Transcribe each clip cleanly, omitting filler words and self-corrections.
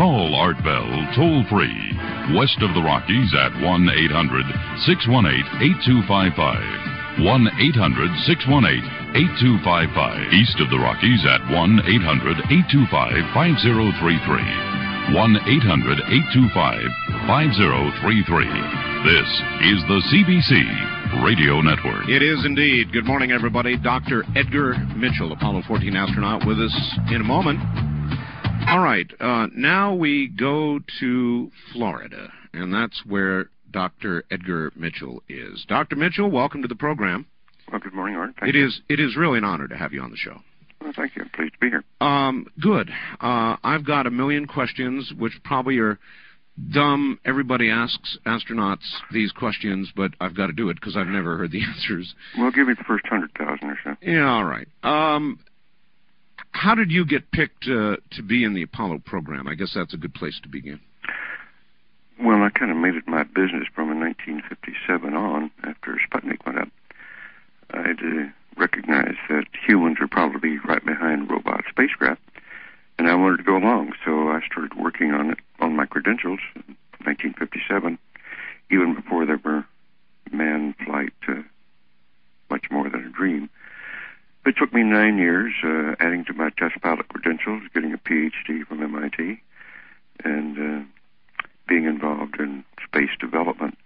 Call Art Bell toll-free, west of the Rockies at 1-800-618-8255, 1-800-618-8255, east of the Rockies at 1-800-825-5033. 1-800-825-5033. This is the CBC Radio Network. It is indeed. Good morning, everybody. Dr. Edgar Mitchell, Apollo 14 astronaut, with us in a moment. All right, now we go to Florida, and that's where Dr. Edgar Mitchell is. Dr. Mitchell, welcome to the program. Well, good morning, Art. Thank you. It is really an honor to have you on the show. Well, thank you. I'm pleased to be here. Good. I've got a million questions, which probably are dumb. Everybody asks astronauts these questions, but I've got to do it because I've never heard the answers. Well, give me the first 100,000 or so. Yeah, all right. How did you get picked to be in the Apollo program? I guess that's a good place to begin. Well, I kind of made it my business from 1957 on, after Sputnik went up. Recognize that humans are probably right behind robot spacecraft, and I wanted to go along, so I started working on it, on my credentials in 1957, even before there were manned flight, much more than a dream. It took me 9 years, adding to my test pilot credentials, getting a PhD from MIT, and being involved in space development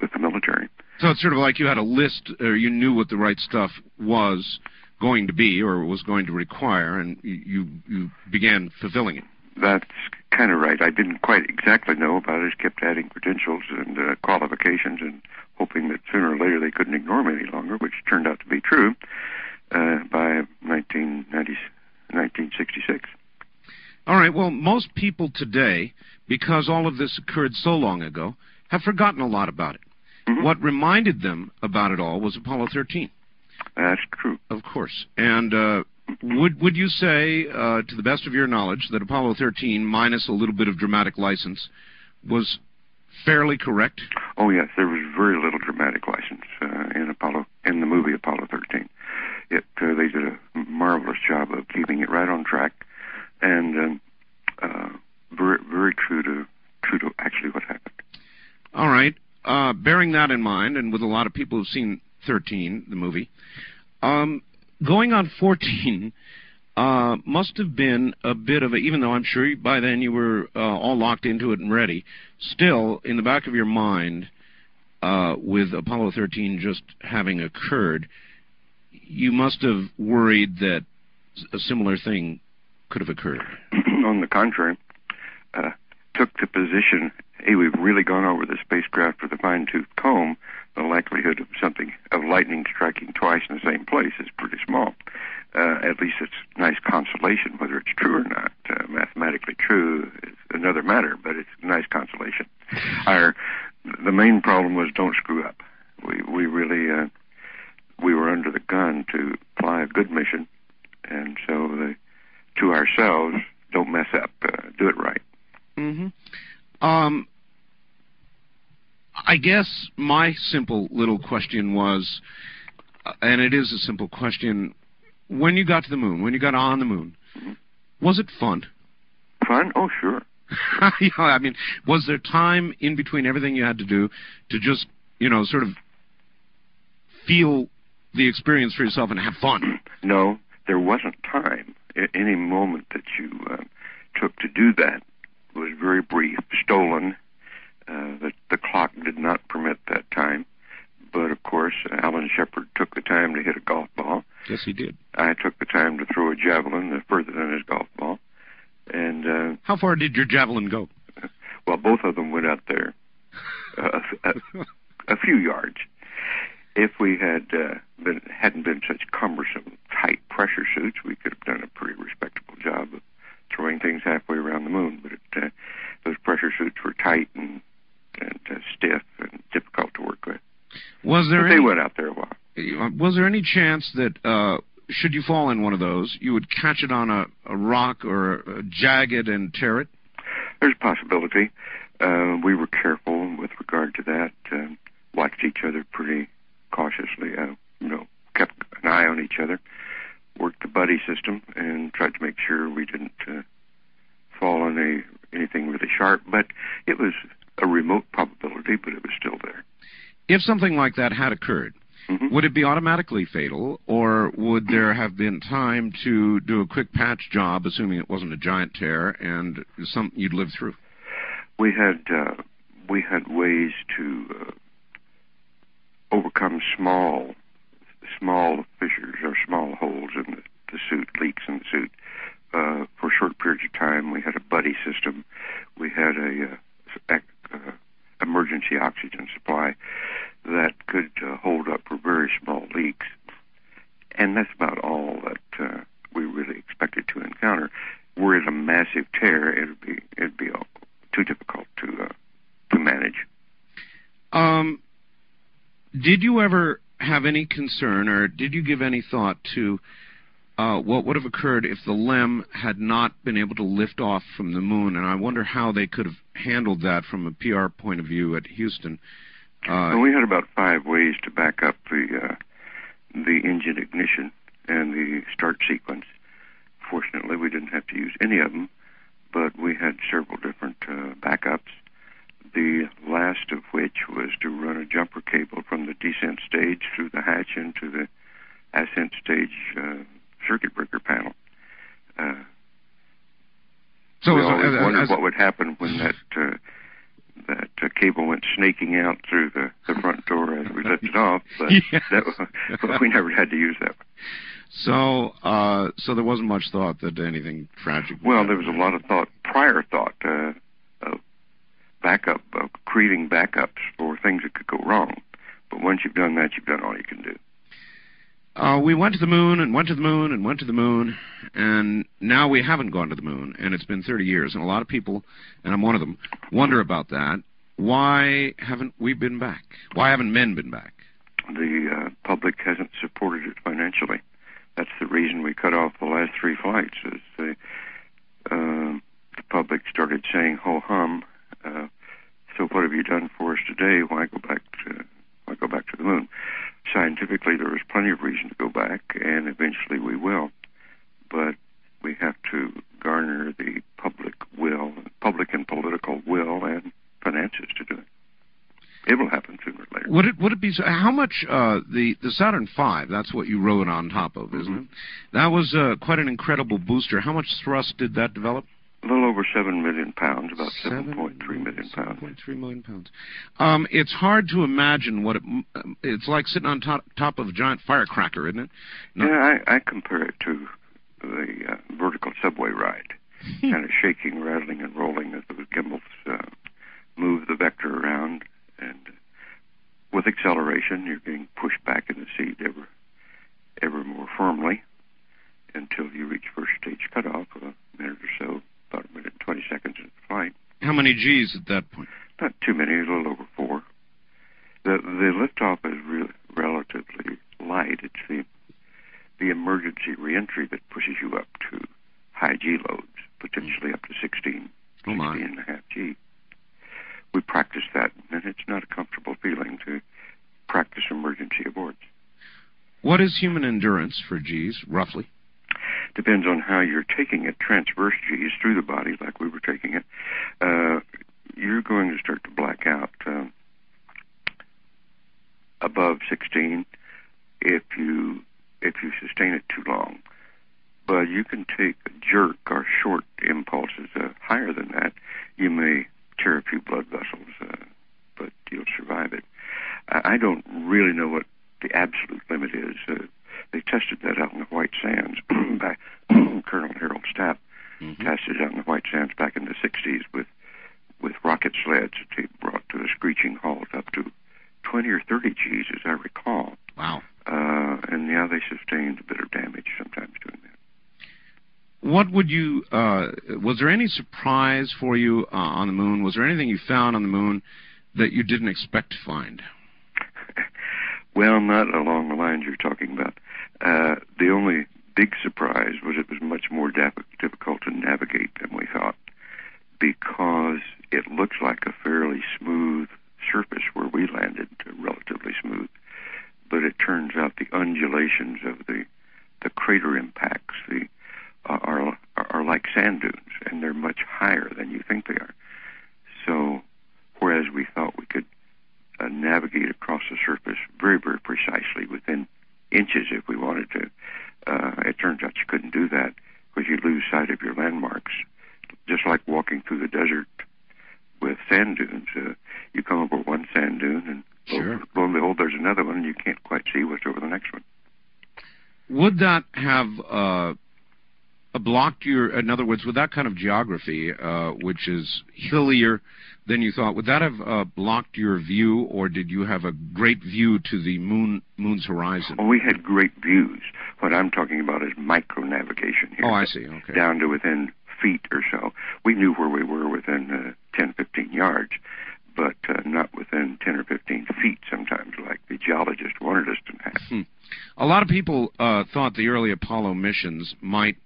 with the military. So it's sort of like you had a list, or you knew what the right stuff was going to be or was going to require, and you began fulfilling it. That's kind of right. I didn't quite exactly know, but I just kept adding credentials and qualifications and hoping that sooner or later they couldn't ignore me any longer, which turned out to be true by 1966. All right. Well, most people today, because all of this occurred so long ago, have forgotten a lot about it. Mm-hmm. What reminded them about it all was Apollo 13. That's true. Of course. And would you say, to the best of your knowledge, that Apollo 13, minus a little bit of dramatic license, was fairly correct? Oh, yes. There was very little dramatic license in the movie Apollo 13. They did a marvelous job of keeping it right on track and very, very true to actually what happened. All right. Bearing that in mind, and with a lot of people who've seen 13, the movie, going on 14 must have been a bit of a, even though I'm sure by then you were all locked into it and ready, still in the back of your mind with Apollo 13 just having occurred, you must have worried that a similar thing could have occurred. On the contrary, took the position, hey, we've really gone over the spacecraft with a fine-tooth comb. The likelihood of lightning striking twice in the same place is pretty small. At least it's nice consolation. Whether it's true or not, mathematically true is another matter, but it's nice consolation. The main problem was don't screw up. We really we were under the gun to fly a good mission, and so to ourselves, don't mess up, do it right. Mm-hmm. I guess my simple little question was, and it is a simple question, when you got to the moon, when you got on the moon, was it fun? Fun? Oh, sure. Yeah, I mean, was there time in between everything you had to do to just, you know, sort of feel the experience for yourself and have fun? No, there wasn't time. Any moment that you took to do that was very brief, stolen. The clock did not permit that time. But, of course, Alan Shepard took the time to hit a golf ball. Yes, he did. I took the time to throw a javelin further than his golf ball. And how far did your javelin go? Well, both of them went out there a few yards. If we hadn't been such cumbersome, tight pressure suits, we could have done a pretty respectable job of throwing things halfway around the moon, but those pressure suits were tight and stiff and difficult to work with. They went out there a while. Was there any chance that, should you fall in one of those, you would catch it on a rock or a jagged and tear it? There's a possibility. We were careful with regard to that, watched each other pretty cautiously, kept an eye on each other. Worked the buddy system and tried to make sure we didn't fall on anything really sharp, but it was a remote probability, but it was still there. If something like that had occurred, mm-hmm. would it be automatically fatal, or would there have been time to do a quick patch job, assuming it wasn't a giant tear, and something you'd live through? We had ways to overcome small fissures or small holes in the suit, leaks in the suit. For short periods of time, we had a buddy system. We had an emergency oxygen supply that could hold up for very small leaks. And that's about all that we really expected to encounter. Were it a massive tear, it'd be too difficult to manage. Did you ever have any concern, or did you give any thought to what would have occurred if the LEM had not been able to lift off from the moon? And I wonder how they could have handled that from a PR point of view at Houston. Well, we had about 5 ways to back up the engine ignition and the start sequence. Fortunately, we didn't have to use any of them, but we had several different backups. The last of which was to run a jumper cable from the descent stage through the hatch into the ascent stage circuit breaker panel. So we always wondered what would happen when that cable went snaking out through the front door as we lifted off, but yes. We never had to use that one. So there wasn't much thought that anything tragic would happen. There was a lot of thought, prior thought, of backup, of creating backups for things that could go wrong. But once you've done that, you've done all you can do. We went to the moon and went to the moon and went to the moon, and now we haven't gone to the moon, and it's been 30 years, and a lot of people, and I'm one of them, wonder about that. Why haven't we been back? Why haven't men been back? The public hasn't supported it financially. That's the reason we cut off the last 3 flights, is the public started saying, ho-hum, so what have you done for us today? Why go back to the moon? Scientifically, there is plenty of reason to go back, and eventually we will. But we have to garner the public and political will, and finances to do it. It will happen sooner or later. Would it be how much the Saturn V? That's what you rode on top of, isn't mm-hmm. it? That was quite an incredible booster. How much thrust did that develop? A little over 7 million pounds, about 7.3 million pounds. 7.3 million pounds. It's hard to imagine what it's like sitting on top of a giant firecracker, isn't it? No. Yeah, I compare it to the vertical subway ride, kind of shaking, rattling, and rolling as the gimbals move the vector around. And with acceleration, you're getting pushed back in the seat ever more firmly until you reach first stage cutoff, a minute or so. About a minute and 20 seconds into the flight. How many G's at that point? Not too many, a little over 4. The liftoff is relatively light. It's the emergency reentry that pushes you up to high G loads, potentially up to 16.5 G. We practice that, and it's not a comfortable feeling to practice emergency aborts. What is human endurance for G's, roughly? Depends on how you're taking it. Transverse G's through the body, like we were taking it, you're going to start to black out above 16 if you sustain it too long. But you can take a jerk or short impulses higher than that. You may tear a few blood vessels, but you'll survive it. I don't really know what the absolute limit is. They tested that out in the White Sands by Colonel Harold Stapp. Mm-hmm. Tested out in the White Sands back in the 60s with rocket sleds that they brought to a screeching halt up to 20 or 30 Gs, as I recall. Wow. And now they sustained a bit of damage sometimes doing that. What would you... was there any surprise for you on the moon? Was there anything you found on the moon that you didn't expect to find? Well, not along the lines you're talking about. The only big surprise was it was much more difficult to navigate than we thought, because it looks like a fairly smooth surface where we landed, relatively smooth, but it turns out the undulations of the crater impacts, our are like sand dunes, and they're much higher than you think they are. So whereas we thought we could navigate across the surface very, very precisely within inches if we wanted to, it turns out you couldn't do that because you lose sight of your landmarks. Just like walking through the desert with sand dunes, you come over one sand dune and sure, lo and behold, there's another one, and you can't quite see what's over the next one. Would that have blocked your, in other words, with that kind of geography, which is hillier than you thought, would that have blocked your view, or did you have a great view to the moon's horizon? Oh, we had great views. What I'm talking about is micro-navigation here. Oh, I see. Okay. Down to within feet or so. We knew where we were within 10, 15 yards, but not within 10 or 15 feet sometimes, like the geologist wanted us to have. Hmm. A lot of people thought the early Apollo missions might,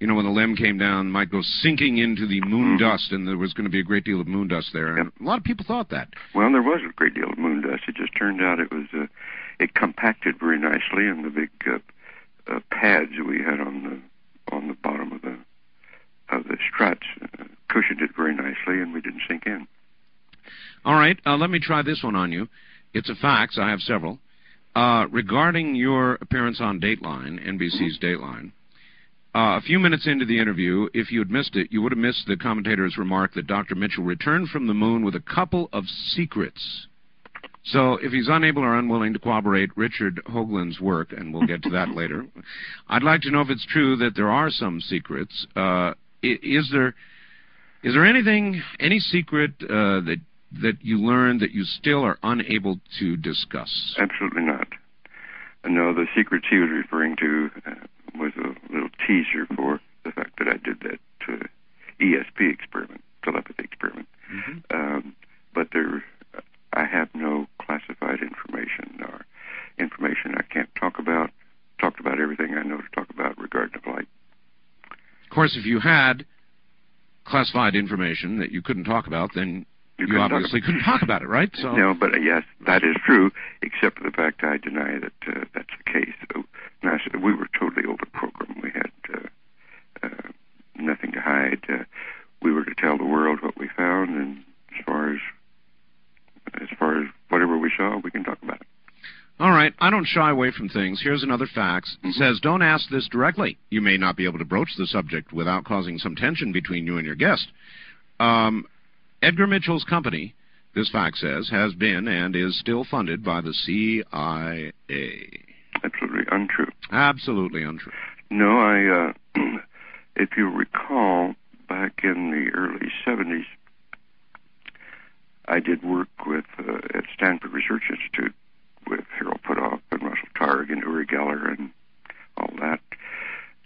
you know, when the LEM came down, might go sinking into the moon dust, and there was going to be a great deal of moon dust there. Yep. And a lot of people thought that. Well, there was a great deal of moon dust. It just turned out it was it compacted very nicely in the big pads we had on the bottom of the struts, cushioned it very nicely, and we didn't sink in. All right, let me try this one on you. It's a fax. I have several. Regarding your appearance on Dateline, NBC's Dateline, a few minutes into the interview, if you had missed it, you would have missed the commentator's remark that Dr. Mitchell returned from the moon with a couple of secrets. So if he's unable or unwilling to corroborate Richard Hoagland's work, and we'll get to that later, I'd like to know if it's true that there are some secrets. Is there anything, any secret that you learned that you still are unable to discuss? Absolutely not. No, the secrets he was referring to was a little teaser for the fact that I did that ESP experiment, telepathy experiment. Mm-hmm. But there, I have no classified information or information I can't talk about. Talked about everything I know to talk about regarding the flight. Of course, if you had classified information that you couldn't talk about, then you obviously couldn't talk about it, right? So. No, but yes, that is true, except for the fact I deny that that's the case. So, no, we were totally over-programmed. We had nothing to hide. We were to tell the world what we found, and as far as whatever we saw, we can talk about it. All right, I don't shy away from things. Here's another fax. It says, don't ask this directly. You may not be able to broach the subject without causing some tension between you and your guest. Edgar Mitchell's company, this fact says, has been and is still funded by the CIA. Absolutely untrue. Absolutely untrue. No, I, if you recall, back in the early 70s, I did work with, at Stanford Research Institute with Harold Puthoff and Russell Targ and Uri Geller and all that.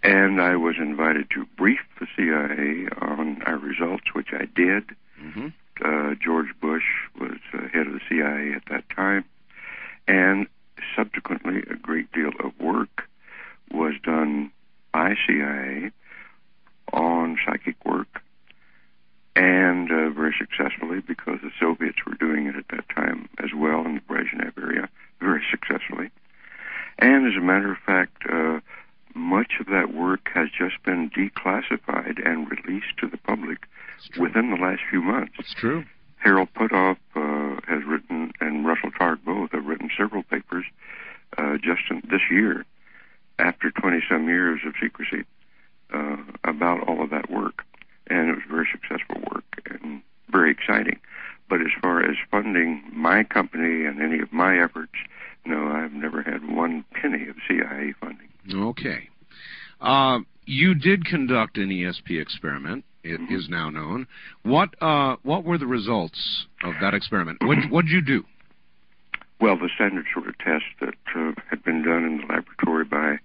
And I was invited to brief the CIA on our results, which I did. Mm-hmm. George Bush was head of the CIA at that time, and subsequently a great deal of work was done by CIA on psychic work, and very successfully, because the Soviets were doing it at that time as well in the Brezhnev area, very successfully. And as a matter of fact, much of that work has just been declassified and released to the public within the last few months. It's true. Harold Puthoff has written, and Russell Targ both have written several papers just this year, after 20-some years of secrecy, about all of that work. And it was very successful work and very exciting. But as far as funding my company and any of my efforts, no, I've never had one penny of CIA funding. Okay. You did conduct an ESP experiment. It is now known. What were the results of that experiment? What did you do? Well, the standard sort of test that had been done in the laboratory by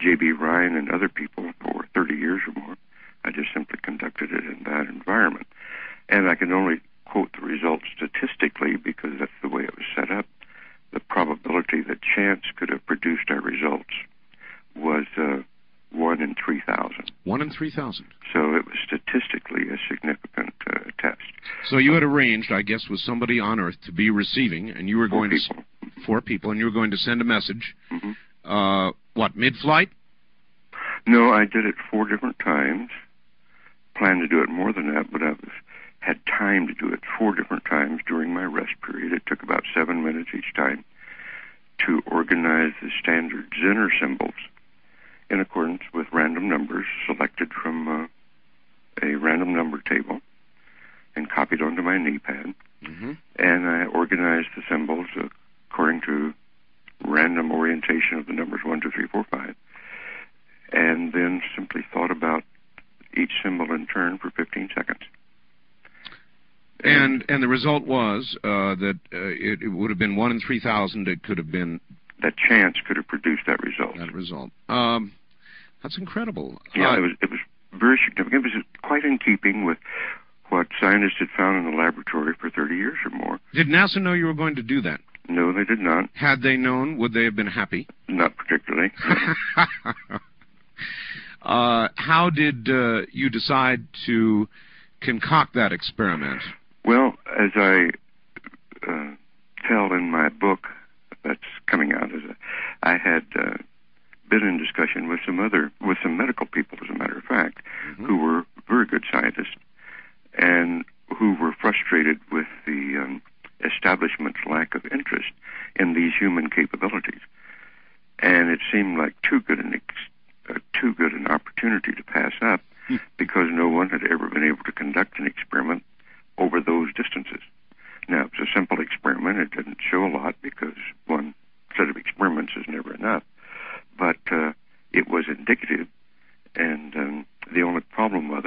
J.B. Rhine and other people for 30 years or more, I just simply conducted it in that environment. And I can only quote the results statistically because that's the way it was set up. The probability that chance could have produced our results was 1 in 3,000. 1 in 3,000. So it was statistically a significant test. So you had arranged, I guess, with somebody on Earth to be receiving, and you were going to... 4 people. And you were going to send a message. Mm-hmm. What, mid-flight? No, I did it 4 different times. planned to do it more than that, but I had time to do it 4 different times during my rest period. It took about 7 minutes each time to organize the standard Zener symbols in accordance with random numbers selected from a random number table and copied onto my knee pad. Mm-hmm. And I organized the symbols according to random orientation of the numbers 1, 2, 3, 4, 5, and then simply thought about each symbol in turn for 15 seconds. And the result was that it would have been 1 in 3,000. It could have been... That chance could have produced that result. That result. That's incredible. Yeah, it was very significant. It was quite in keeping with what scientists had found in the laboratory for 30 years or more. Did NASA know you were going to do that? No, they did not. Had they known, would they have been happy? Not particularly. How did you decide to concoct that experiment? Well, as I tell in my book that's coming out, I had been in discussion with some medical people, as a matter of fact, mm-hmm. who were very good scientists and who were frustrated with the establishment's lack of interest in these human capabilities. And it seemed like too good an opportunity to pass up, because no one had ever been able to conduct an experiment over those distances. Now, it's a simple experiment. It didn't show a lot because one set of experiments is never enough. But it was indicative, and the only problem was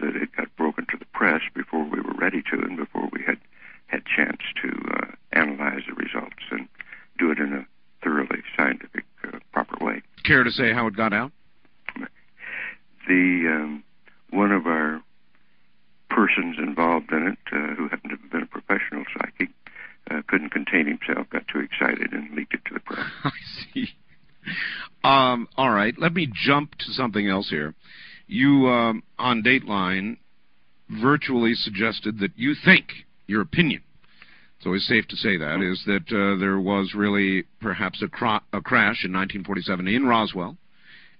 that it got broken to the press before we were ready to and before we had chance to analyze the results and do it in a thoroughly scientific, proper way. Care to say how it got out? The one of our persons involved in it, who happened to have been a professional psychic, couldn't contain himself, got too excited, and leaked it to the press. I see. All right, let me jump to something else here. You, on Dateline, virtually suggested that you think, your opinion, it's always safe to say that, is that there was really perhaps a crash in 1947 in Roswell,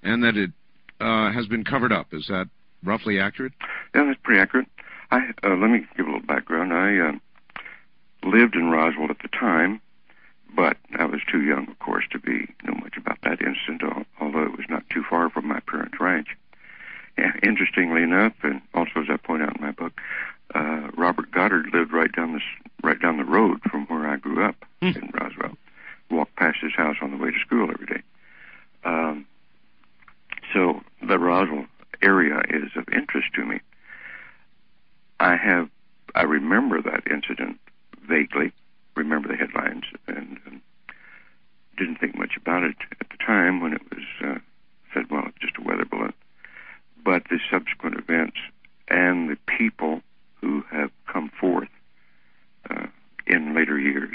and that it has been covered up. Is that roughly accurate? Yeah, that's pretty accurate. Let me give a little background. I lived in Roswell at the time, but I was too young, of course, to know much about that incident, although it was not too far from my parents' ranch. Yeah, interestingly enough, and also as I point out in my book, Robert Goddard lived right down the road from where I grew up in Roswell. Walked past his house on the way to school every day. So the Roswell area is of interest to me. I remember that incident vaguely. Remember the headlines, and didn't think much about it at the time when it was said. Well, it's just a weather balloon. But the subsequent events and the people who have come forth in later years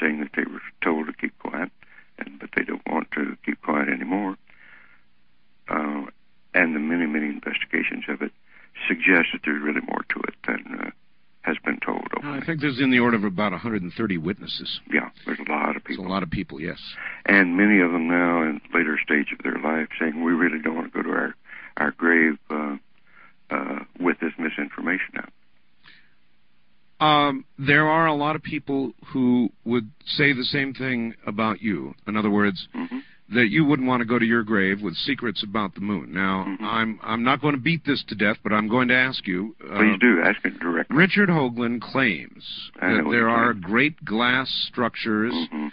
saying that they were told to keep quiet, but they don't want to keep quiet anymore, and the many, many investigations of it suggest that there's really more to it than has been told. I think there's in the order of about 130 witnesses. Yeah, there's a lot of people. There's a lot of people, yes. And many of them now in later stage of their life saying, we really don't want to go to our grave with this misinformation out. There are a lot of people who would say the same thing about you. In other words, mm-hmm. that you wouldn't want to go to your grave with secrets about the moon. Now, mm-hmm. I'm not going to beat this to death, but I'm going to ask you. Please do, ask it directly. Richard Hoagland claims that there are great glass structures mm-hmm.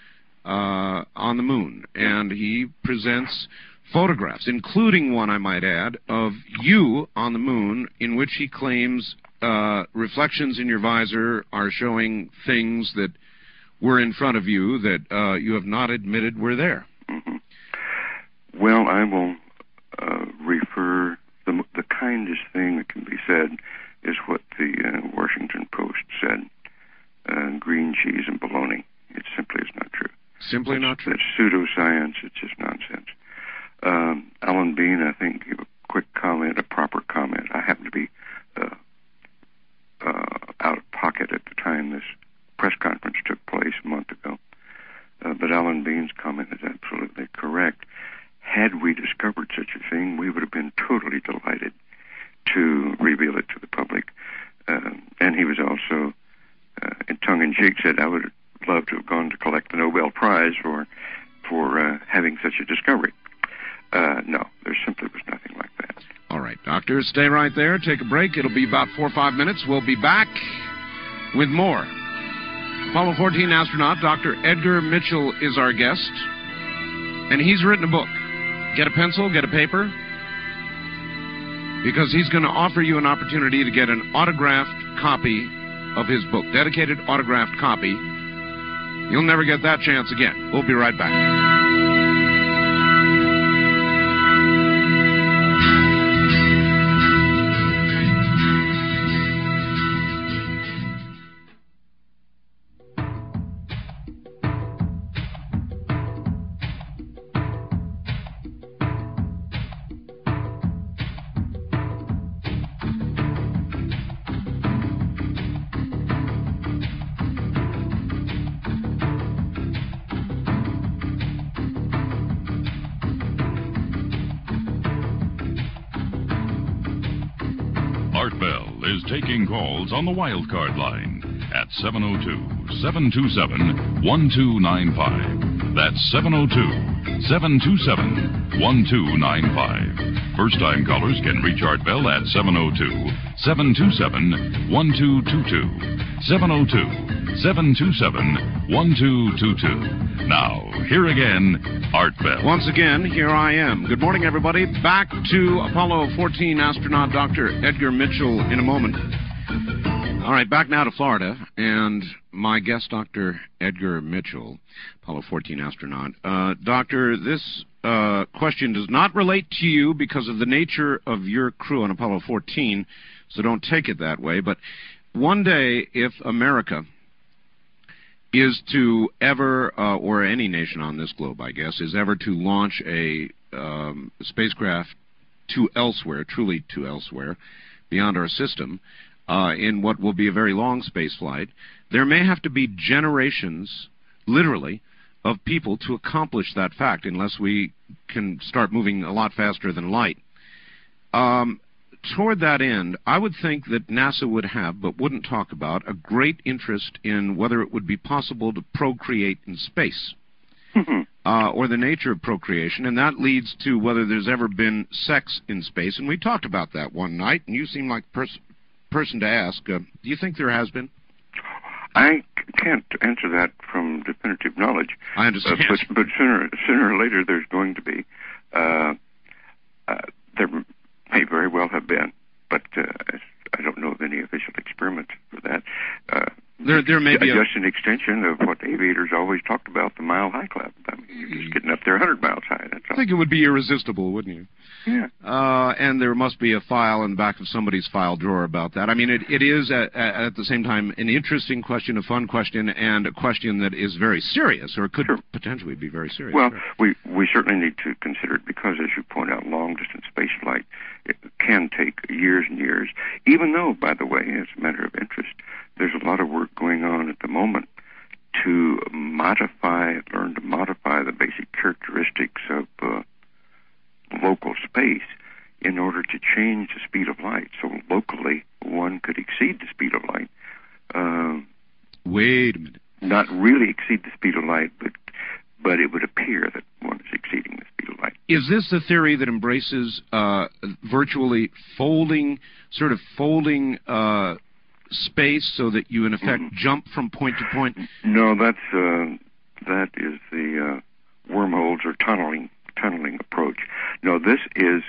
On the moon, and he presents photographs, including one, I might add, of you on the moon, in which he claims reflections in your visor are showing things that were in front of you that you have not admitted were there. Mm-hmm. Well, I will refer, the kindest thing that can be said is what the Washington Post said, green cheese and bologna. It simply is not true. Simply not true? It's pseudoscience. It's just nonsense. Alan Bean, I think, gave a quick comment, a proper comment. I happened to be out of pocket at the time this press conference took place a month ago. But Alan Bean's comment is absolutely correct. Had we discovered such a thing, we would have been totally delighted for having such a discovery. No, there simply was nothing like that. All right, Doctor, stay right there. Take a break. It'll be about 4 or 5 minutes. We'll be back with more. Apollo 14 astronaut Dr. Edgar Mitchell is our guest, and he's written a book. Get a pencil, get a paper, because he's going to offer you an opportunity to get an autographed copy of his book, dedicated autographed copy. You'll never get that chance again. We'll be right back. Art Bell is taking calls on the wildcard line at 702-727-1295. That's 702-727-1295. First-time callers can reach Art Bell at 702-727-1222. 702-727-1222. Now, here again, Art Bell. Once again, here I am. Good morning, everybody. Back to Apollo 14 astronaut Dr. Edgar Mitchell in a moment. All right, back now to Florida, and my guest, Dr. Edgar Mitchell, Apollo 14 astronaut. Doctor, this question does not relate to you because of the nature of your crew on Apollo 14, so don't take it that way, but one day, if America is to ever, or any nation on this globe, I guess, is ever to launch a spacecraft to elsewhere, truly to elsewhere, beyond our system, in what will be a very long space flight, there may have to be generations, literally, of people to accomplish that fact, unless we can start moving a lot faster than light. Toward that end, I would think that NASA would have, but wouldn't talk about, a great interest in whether it would be possible to procreate in space, or the nature of procreation, and that leads to whether there's ever been sex in space, and we talked about that one night, and you seem like a person to ask. Do you think there has been? I can't answer that from definitive knowledge. I understand. But sooner or later there's going to be. There may very well have been, but I don't know of any official experiment for that. There may be just an extension of what aviators always talked about, the mile-high cloud. I mean, you're just getting up there 100 miles high. That's all. I think it would be irresistible, wouldn't you? Yeah. And there must be a file in the back of somebody's file drawer about that. I mean, it is, at the same time, an interesting question, a fun question, and a question that is very serious, or could potentially be very serious. Well, we certainly need to consider it because, as you point out, long-distance spaceflight can take years and years, even though, by the way, as a matter of interest, there's a lot of work going on at the moment to learn to modify the basic characteristics of local space in order to change the speed of light. So locally, one could exceed the speed of light. Wait a minute. Not really exceed the speed of light, but it would appear that one is exceeding the speed of light. Is this the theory that embraces virtually folding space so that you in effect jump from point to point? No, that is the wormholes or tunneling approach. No, this is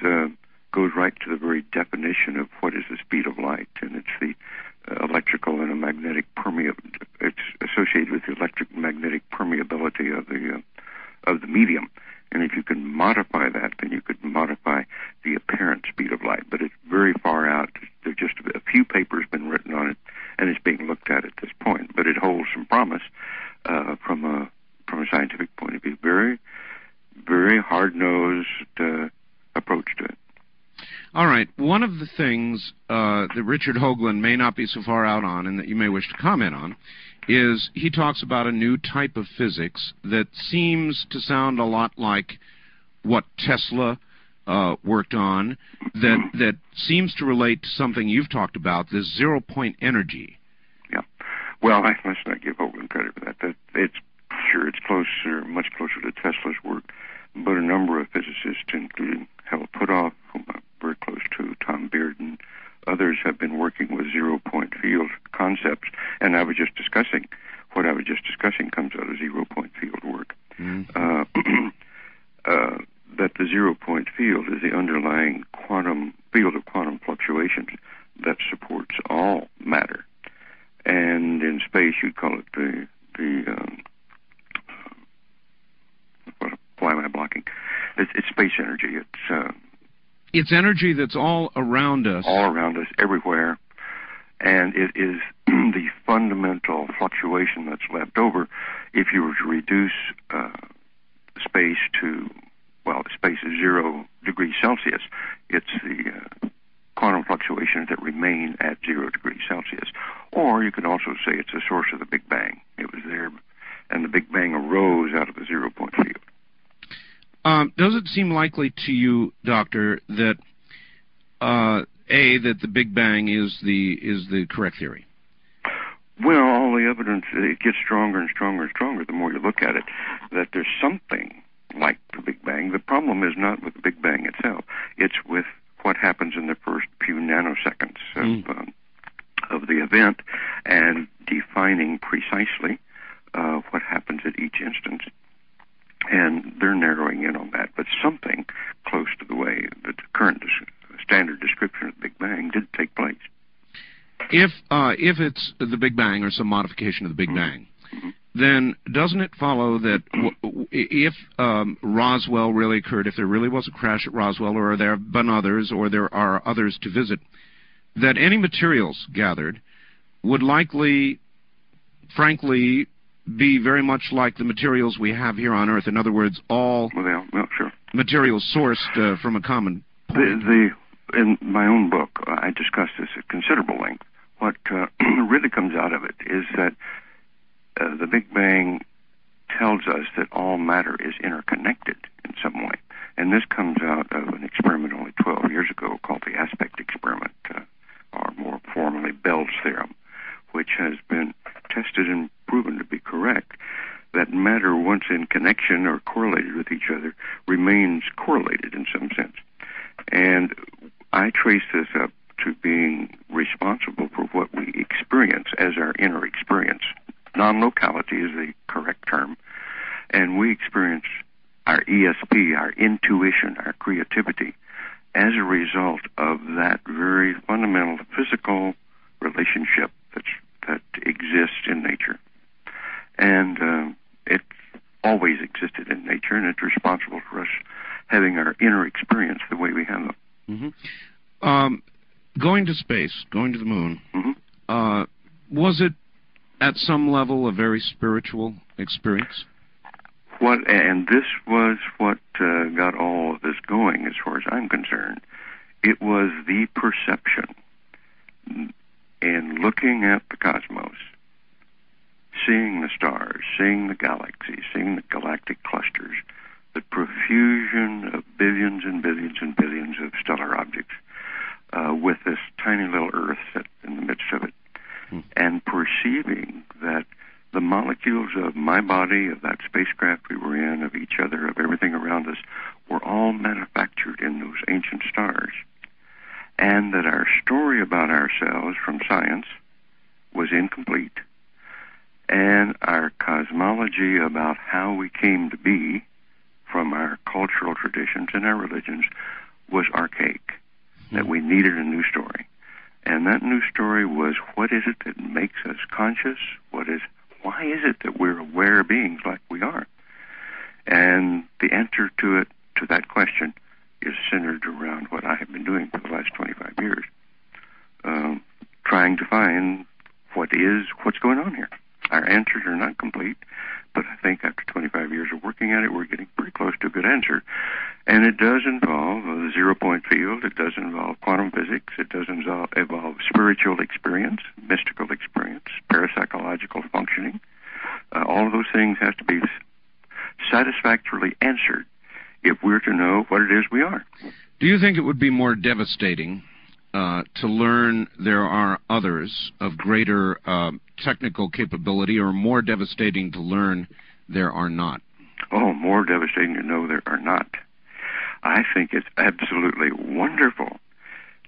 goes right to the very definition of what is the speed of light, and it's the electrical and magnetic it's associated with the electric and magnetic permeability of the medium. And if you can modify that, then you could modify the apparent speed of light. But it's very far out. There's just a few papers been written on it, and it's being looked at this point. But it holds some promise from a scientific point of view. Very, very hard-nosed approach to it. All right. One of the things that Richard Hoagland may not be so far out on and that you may wish to comment on is he talks about a new type of physics that seems to sound a lot like what Tesla worked on, that seems to relate to something you've talked about, this zero-point energy. Yeah. Well, let's not give Hoagland credit for that. It's future. It's closer, much closer to Tesla's work, but a number of physicists, including Harold Puthoff, whom I'm very close to, Tom Bearden, others have been working with zero-point field concepts, and what I was just discussing comes out of zero-point field work. Mm-hmm. That the zero-point field is the underlying quantum field of quantum fluctuations that supports all matter. And in space, you'd call it why am I blocking? It's space energy. It's energy that's all around us. All around us, everywhere. And it is the fundamental fluctuation that's left over. If you were to reduce space to, well, space is 0 degrees Celsius, it's the quantum fluctuations that remain at 0 degrees Celsius. Or you can also say it's a source of the Big Bang. It was there, and the Big Bang arose out of the zero-point field. Does it seem likely to you, Doctor, that that the Big Bang is the correct theory? Well, all the evidence, it gets stronger and stronger and stronger the more you look at it, that there's something like the Big Bang. The problem is not with the Big Bang itself. It's with what happens in the first few nanoseconds of the event, and defining precisely what happens at each instance. And they're narrowing in on that. But something close to the way that the current standard description of the Big Bang did take place. If it's the Big Bang or some modification of the Big Bang, mm-hmm. then doesn't it follow that if Roswell really occurred, if there really was a crash at Roswell, or there have been others, or there are others to visit, that any materials gathered would likely, frankly, be very much like the materials we have here on Earth? In other words, all materials sourced from a common point. In my own book, I discuss this at considerable length. What really comes out of it is that the Big Bang tells us that all matter is interconnected in some way. And this comes out of an experiment only 12 years ago called the aspect experiment, or more formally Bell's theorem, which has been tested and proven to be correct, that matter, once in connection or correlated with each other, remains correlated in some sense. And I trace this up to being responsible for what we experience as our inner experience. Non-locality is the correct term. And we experience our ESP, our intuition, our creativity, as a result of that very fundamental physical relationship that exists in nature. And it's always existed in nature, and it's responsible for us having our inner experience the way we have them. Mm-hmm. Going to space, going to the moon, mm-hmm. Was it at some level a very spiritual experience? And this was what got all of this going, as far as I'm concerned. It was the perception in looking at the cosmos, seeing the stars, seeing the galaxies, seeing the galactic clusters, the profusion of billions and billions and billions of stellar objects with this tiny little Earth in the midst of it, and perceiving that the molecules of my body, of that spacecraft we were in, of each other, of everything around us, were all manufactured in those ancient stars, and that our story about ourselves from science was incomplete, and our cosmology about how we came to be from our cultural traditions and our religions was archaic, that we needed a new story. And that new story was, what is it that makes us conscious? Why is it that we're aware beings like we are? And the answer to that question, is centered around what I have been doing for the last 25 years, trying to find what's going on here. Our answers are not complete, but I think after 25 years of working at it, we're getting pretty close to a good answer. And it does involve the zero-point field. It does involve quantum physics. It does involve spiritual experience, mystical experience, parapsychological functioning. All of those things have to be satisfactorily answered if we're to know what it is we are. Do you think it would be more devastating to learn there are others of greater technical capability, or more devastating to learn there are not. Oh, more devastating to know there are not. I think it's absolutely wonderful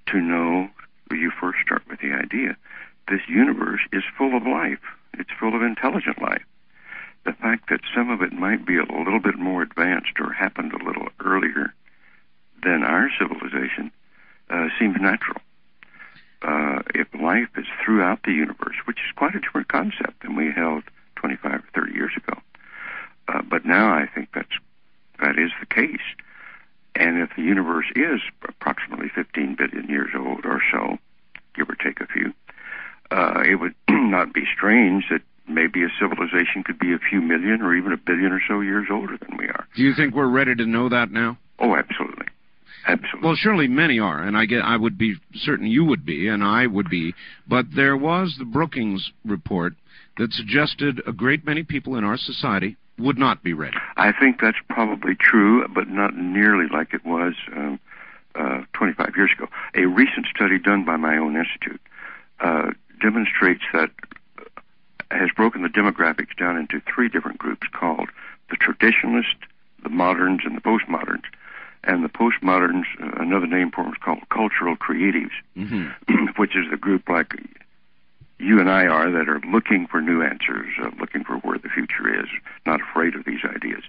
to know, you first start with the idea, this universe is full of life. It's full of intelligent life. The fact that some of it might be a little bit more advanced or happened a little earlier than our civilization seems natural. If life is throughout the universe, which is quite a different concept than we held 25 or 30 years ago, but now I think that is the case. And if the universe is approximately 15 billion years old or so, give or take a few, it would not be strange that maybe a civilization could be a few million or even a billion or so years older than we are. Do you think we're ready to know that now? Oh, absolutely. Absolutely. Well, surely many are, and I would be certain you would be, and I would be. But there was the Brookings report that suggested a great many people in our society would not be ready. I think that's probably true, but not nearly like it was 25 years ago. A recent study done by my own institute demonstrates that has broken the demographics down into three different groups called the traditionalists, the moderns, and the postmoderns. And the postmoderns, another name for them is called cultural creatives, which is the group like you and I are that are looking for new answers, looking for where the future is, not afraid of these ideas.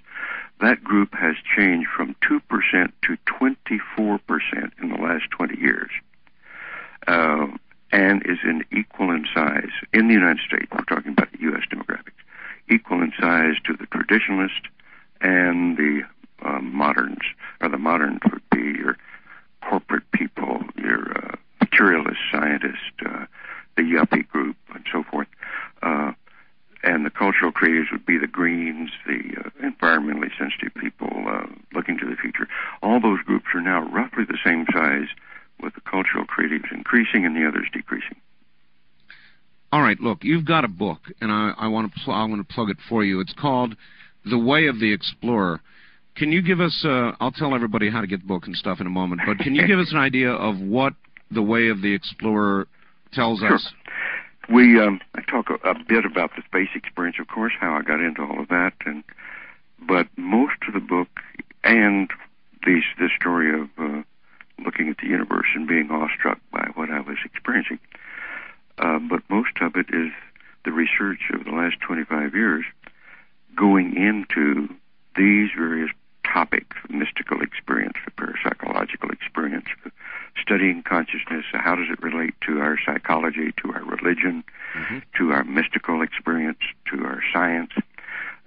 That group has changed from 2% to 24% in the last 20 years and is in equal in size in the United States. We're talking about the U.S. demographics. Equal in size to the traditionalists and the moderns, or the moderns would be your corporate people, your materialist scientist, the yuppie group, and so forth. And the cultural creators would be the greens, the environmentally sensitive people looking to the future. All those groups are now roughly the same size, with the cultural creatives increasing and the others decreasing. All right, look, you've got a book, and I want to plug it for you. It's called The Way of the Explorer. Can you give us, I'll tell everybody how to get the book and stuff in a moment, but can you give us an idea of what The Way of the Explorer tells us? Sure. I talk a bit about the space experience, of course, how I got into all of that, but most of the book and this story of looking at the universe and being awestruck by what I was experiencing, but most of it is the research of the last 25 years going into these various topics: mystical experience, parapsychological experience, studying consciousness, how does it relate to our psychology, to our religion, to our mystical experience, to our science,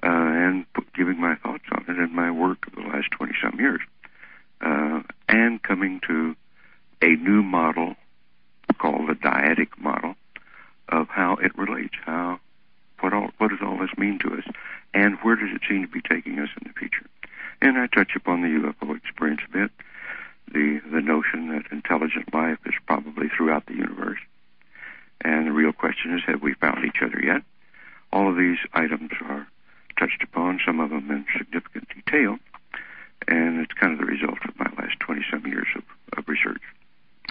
and giving my thoughts on it in my work of the last 20-some years, and coming to a new model called the dyadic model of how it relates, what does all this mean to us, and where does it seem to be taking us in the future. And I touch upon the UFO experience a bit, the notion that intelligent life is probably throughout the universe, and the real question is, have we found each other yet? All of these items are touched upon, some of them in significant detail, and it's kind of the result of my last 20-some years of research.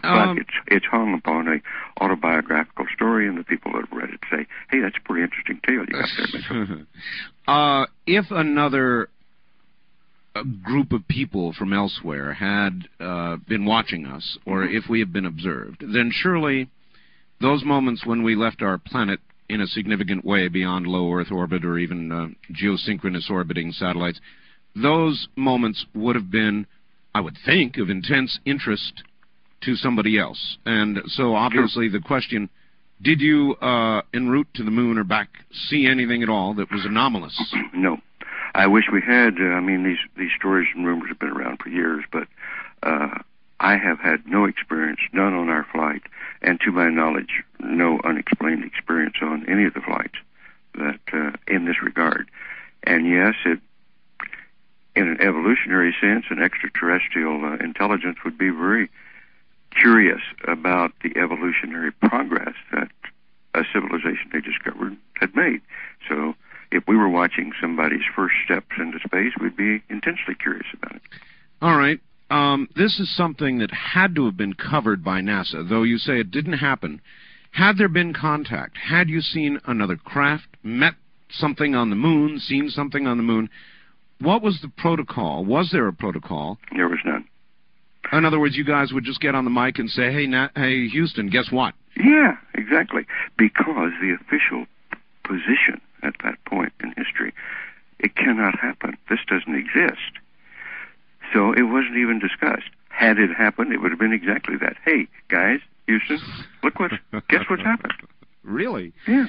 But it's hung upon an autobiographical story, and the people that have read it say, hey, that's a pretty interesting tale you got there, Mitchell. If another group of people from elsewhere had been watching us, or if we had been observed, then surely those moments when we left our planet in a significant way beyond low Earth orbit or even geosynchronous orbiting satellites, those moments would have been, I would think, of intense interest to somebody else. And so obviously the question, did you en route to the moon or back see anything at all that was anomalous? No. I wish we had. I mean, these stories and rumors have been around for years, but I have had no experience, none on our flight, and to my knowledge, no unexplained experience on any of the flights that in this regard. And yes, in an evolutionary sense, an extraterrestrial intelligence would be very curious about the evolutionary progress that a civilization they discovered had made. So if we were watching somebody's first steps into space, we'd be intensely curious about it. All right. This is something that had to have been covered by NASA, though you say it didn't happen. Had there been contact, had you seen another craft, met something on the moon, seen something on the moon. What was the protocol? Was there a protocol? There was none. In other words, you guys would just get on the mic and say, hey, hey, Houston, guess what? Yeah, exactly. Because the official position at that point in history, it cannot happen. This doesn't exist. So it wasn't even discussed. Had it happened, it would have been exactly that. Hey, guys, Houston, look what, guess what's happened. Really? Yeah.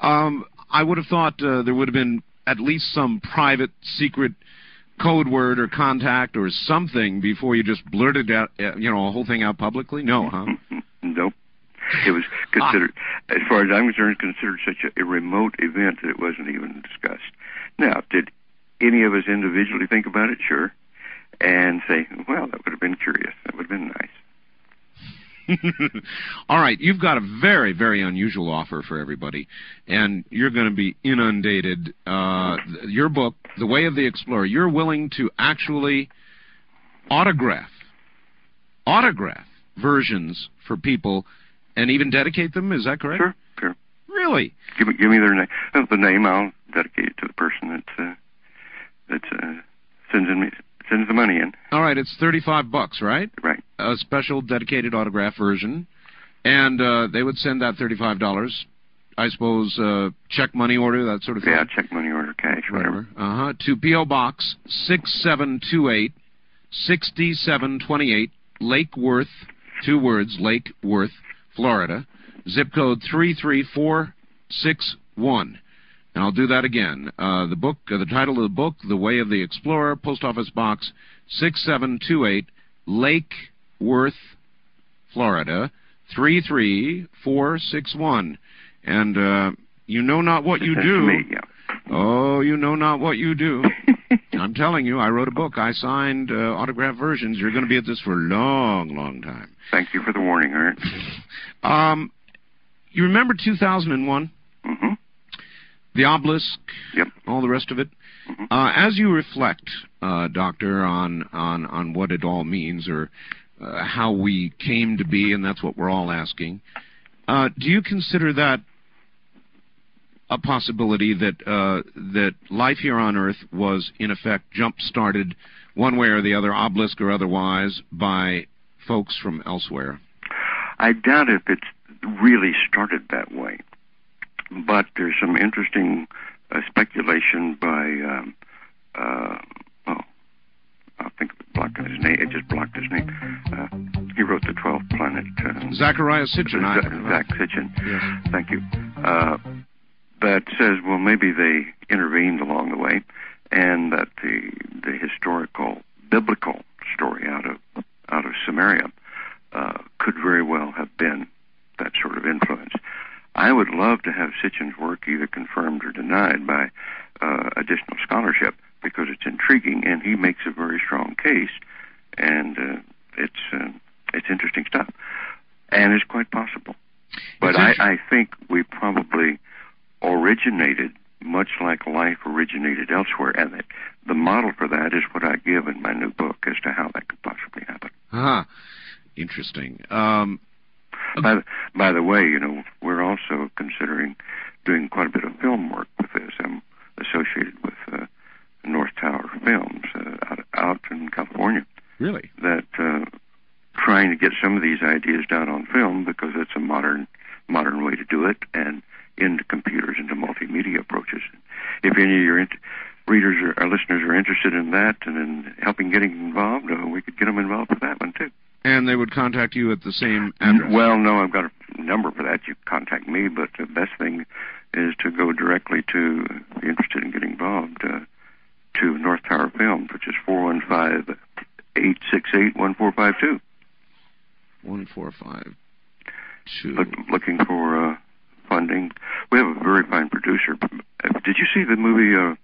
I would have thought there would have been at least some private, secret code word or contact or something before you just blurted out, you know, a whole thing out publicly? No, huh? Nope. It was considered, as far as I'm concerned, considered such a remote event that it wasn't even discussed. Now, did any of us individually think about it? Sure. And say, well, that would have been curious. That would have been nice. All right. You've got a very, very unusual offer for everybody. And you're going to be inundated. Your book, The Way of the Explorer, you're willing to actually autograph versions for people and even dedicate them. Is that correct? Sure, sure. Really? Give me their name. The name, I'll dedicate it to the person that sends the money in. All right, it's $35, right? Right. A special dedicated autograph version, and they would send that $35. I suppose check money order, that sort of thing. Yeah, check money order, cash, whatever. To P.O. Box 6728, 6728, Lake Worth, two words, Lake Worth, Florida, zip code 33461. And I'll do that again. The book, the title of the book, The Way of the Explorer, Post Office Box 6728, Lake Worth, Florida, 33461. And you know not what you do. Me, yeah. Oh, you know not what you do. I'm telling you, I wrote a book. I signed autographed versions. You're going to be at this for a long, long time. Thank you for the warning, Art. You remember 2001? Mm-hmm. The obelisk, yep. All the rest of it. Mm-hmm. As you reflect, Doctor, on what it all means or how we came to be, and that's what we're all asking, do you consider that a possibility that, that life here on Earth was, in effect, jump-started one way or the other, obelisk or otherwise, by folks from elsewhere? I doubt if it's really started that way. But there's some interesting speculation by, I'll think of blocking his name. It just blocked his name. He wrote The 12th Planet. Zachariah Sitchin. Zach Sitchin. Yes. Thank you. That says, well, maybe they intervened along the way, and that the historical biblical story out of Samaria could very well have been that sort of influence. I would love to have Sitchin's work either confirmed or denied by additional scholarship, because it's intriguing, and he makes a very strong case, and it's interesting stuff, and it's quite possible. But I think we probably originated much like life originated elsewhere, and that the model for that is what I give in my new book as to how that could possibly happen. Ah, interesting. By the way, you know, we're also considering doing quite a bit of film work with this. I'm associated with North Tower Films out in California. Really? That trying to get some of these ideas down on film, because it's a modern way to do it, and into computers, into multimedia approaches. If any of your readers or listeners are interested in that and in helping getting involved, we could get them involved with that one too. And they would contact you at the same address? Well, no, I've got a number for that. You contact me, but the best thing is to go directly to, if you're interested in getting involved, to North Tower Films, which is 415-868-1452. 1452. Looking for funding. We have a very fine producer. Did you see the movie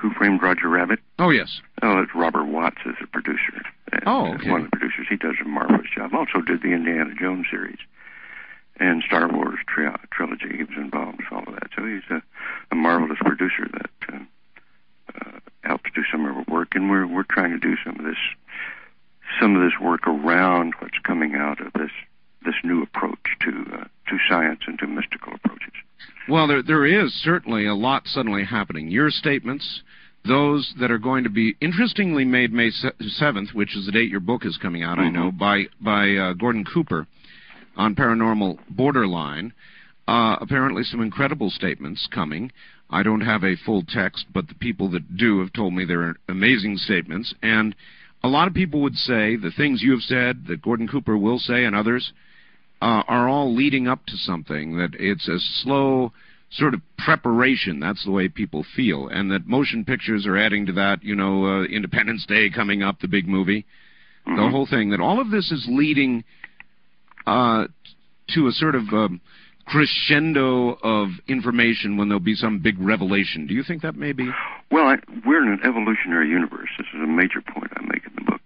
Who Framed Roger Rabbit? Oh, yes. Oh, it's Robert Watts as a producer. Oh, okay. One of the producers. He does a marvelous job. Also did the Indiana Jones series and Star Wars trilogy. He was involved with all of that. So he's a marvelous producer that helps do some of our work. And we're trying to do some of this work around what's coming out of this new approach to science and to mystical approaches. Well, there is certainly a lot suddenly happening. Your statements, those that are going to be interestingly made May 7th, which is the date your book is coming out, I know, by Gordon Cooper on Paranormal Borderline. Apparently some incredible statements coming. I don't have a full text, but the people that do have told me they're amazing statements. And a lot of people would say the things you have said, that Gordon Cooper will say and others, are all leading up to something, that it's a slow sort of preparation. That's the way people feel. And that motion pictures are adding to that, you know, Independence Day coming up, the big movie, the whole thing, that all of this is leading to a sort of crescendo of information when there'll be some big revelation. Do you think that may be? Well, we're in an evolutionary universe. This is a major point I make in the book.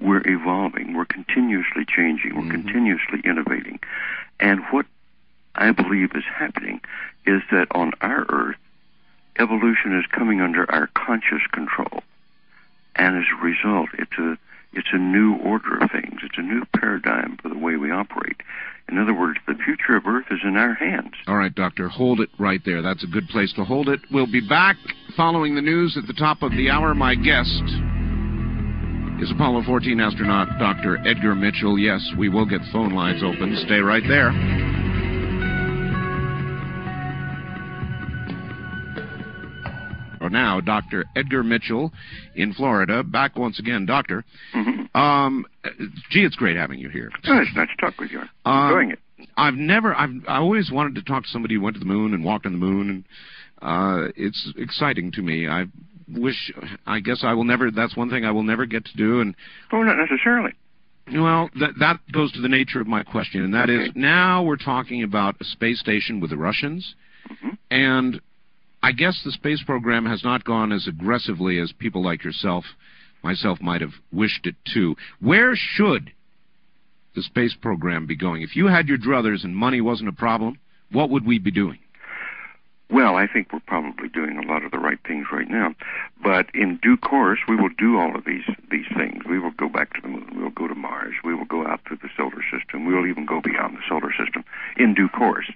We're evolving. We're continuously changing. We're continuously innovating. And what I believe is happening is that on our Earth, evolution is coming under our conscious control. And as a result, it's a new order of things. It's a new paradigm for the way we operate. In other words, the future of Earth is in our hands. All right, Doctor, hold it right there. That's a good place to hold it. We'll be back following the news at the top of the hour. My guest is Apollo 14 astronaut Dr. Edgar Mitchell. Yes, we will get phone lines open. Stay right there. Now, Dr. Edgar Mitchell in Florida. Back once again, Doctor. Gee, it's great having you here. Oh, it's nice to talk with you. I'm enjoying it. I always wanted to talk to somebody who went to the moon and walked on the moon. And it's exciting to me. I guess I will never, that's one thing I will never get to do. And oh, not necessarily. Well, that goes to the nature of my question, and that is, now we're talking about a space station with the Russians, and I guess the space program has not gone as aggressively as people like yourself, myself, might have wished it to. Where should the space program be going? If you had your druthers and money wasn't a problem, what would we be doing? Well, I think we're probably doing a lot of the right things right now. But in due course, we will do all of these things. We will go back to the moon. We will go to Mars. We will go out through the solar system. We will even go beyond the solar system in due course,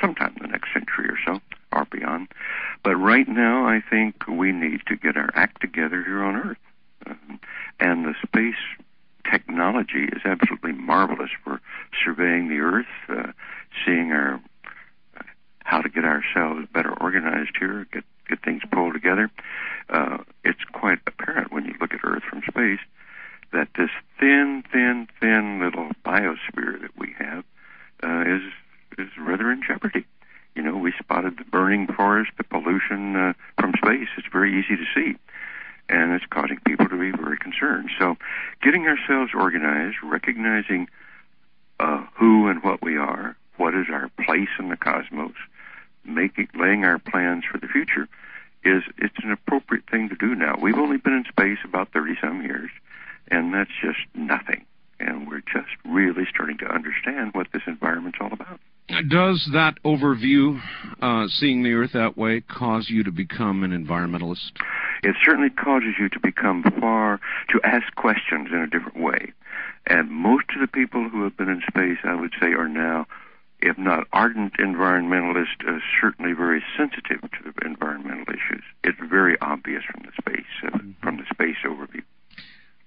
sometime in the next century or so. Or beyond. But right now, I think we need to get our act together here on Earth. And the space technology is absolutely marvelous for surveying the Earth, seeing how to get ourselves better organized here, get things pulled together. It's quite apparent when you look at Earth from space that this thin little biosphere that we have is rather in jeopardy. You know, we spotted the burning forest, the pollution from space. It's very easy to see, and it's causing people to be very concerned. So getting ourselves organized, recognizing who and what we are, what is our place in the cosmos, laying our plans for the future, it's an appropriate thing to do now. We've only been in space about 30-some years, and that's just nothing. And we're just really starting to understand what this environment's all about. Does that overview, seeing the Earth that way, cause you to become an environmentalist? It certainly causes you to become to ask questions in a different way. And most of the people who have been in space, I would say, are now, if not ardent environmentalists, certainly very sensitive to the environmental issues. It's very obvious from the space, overview.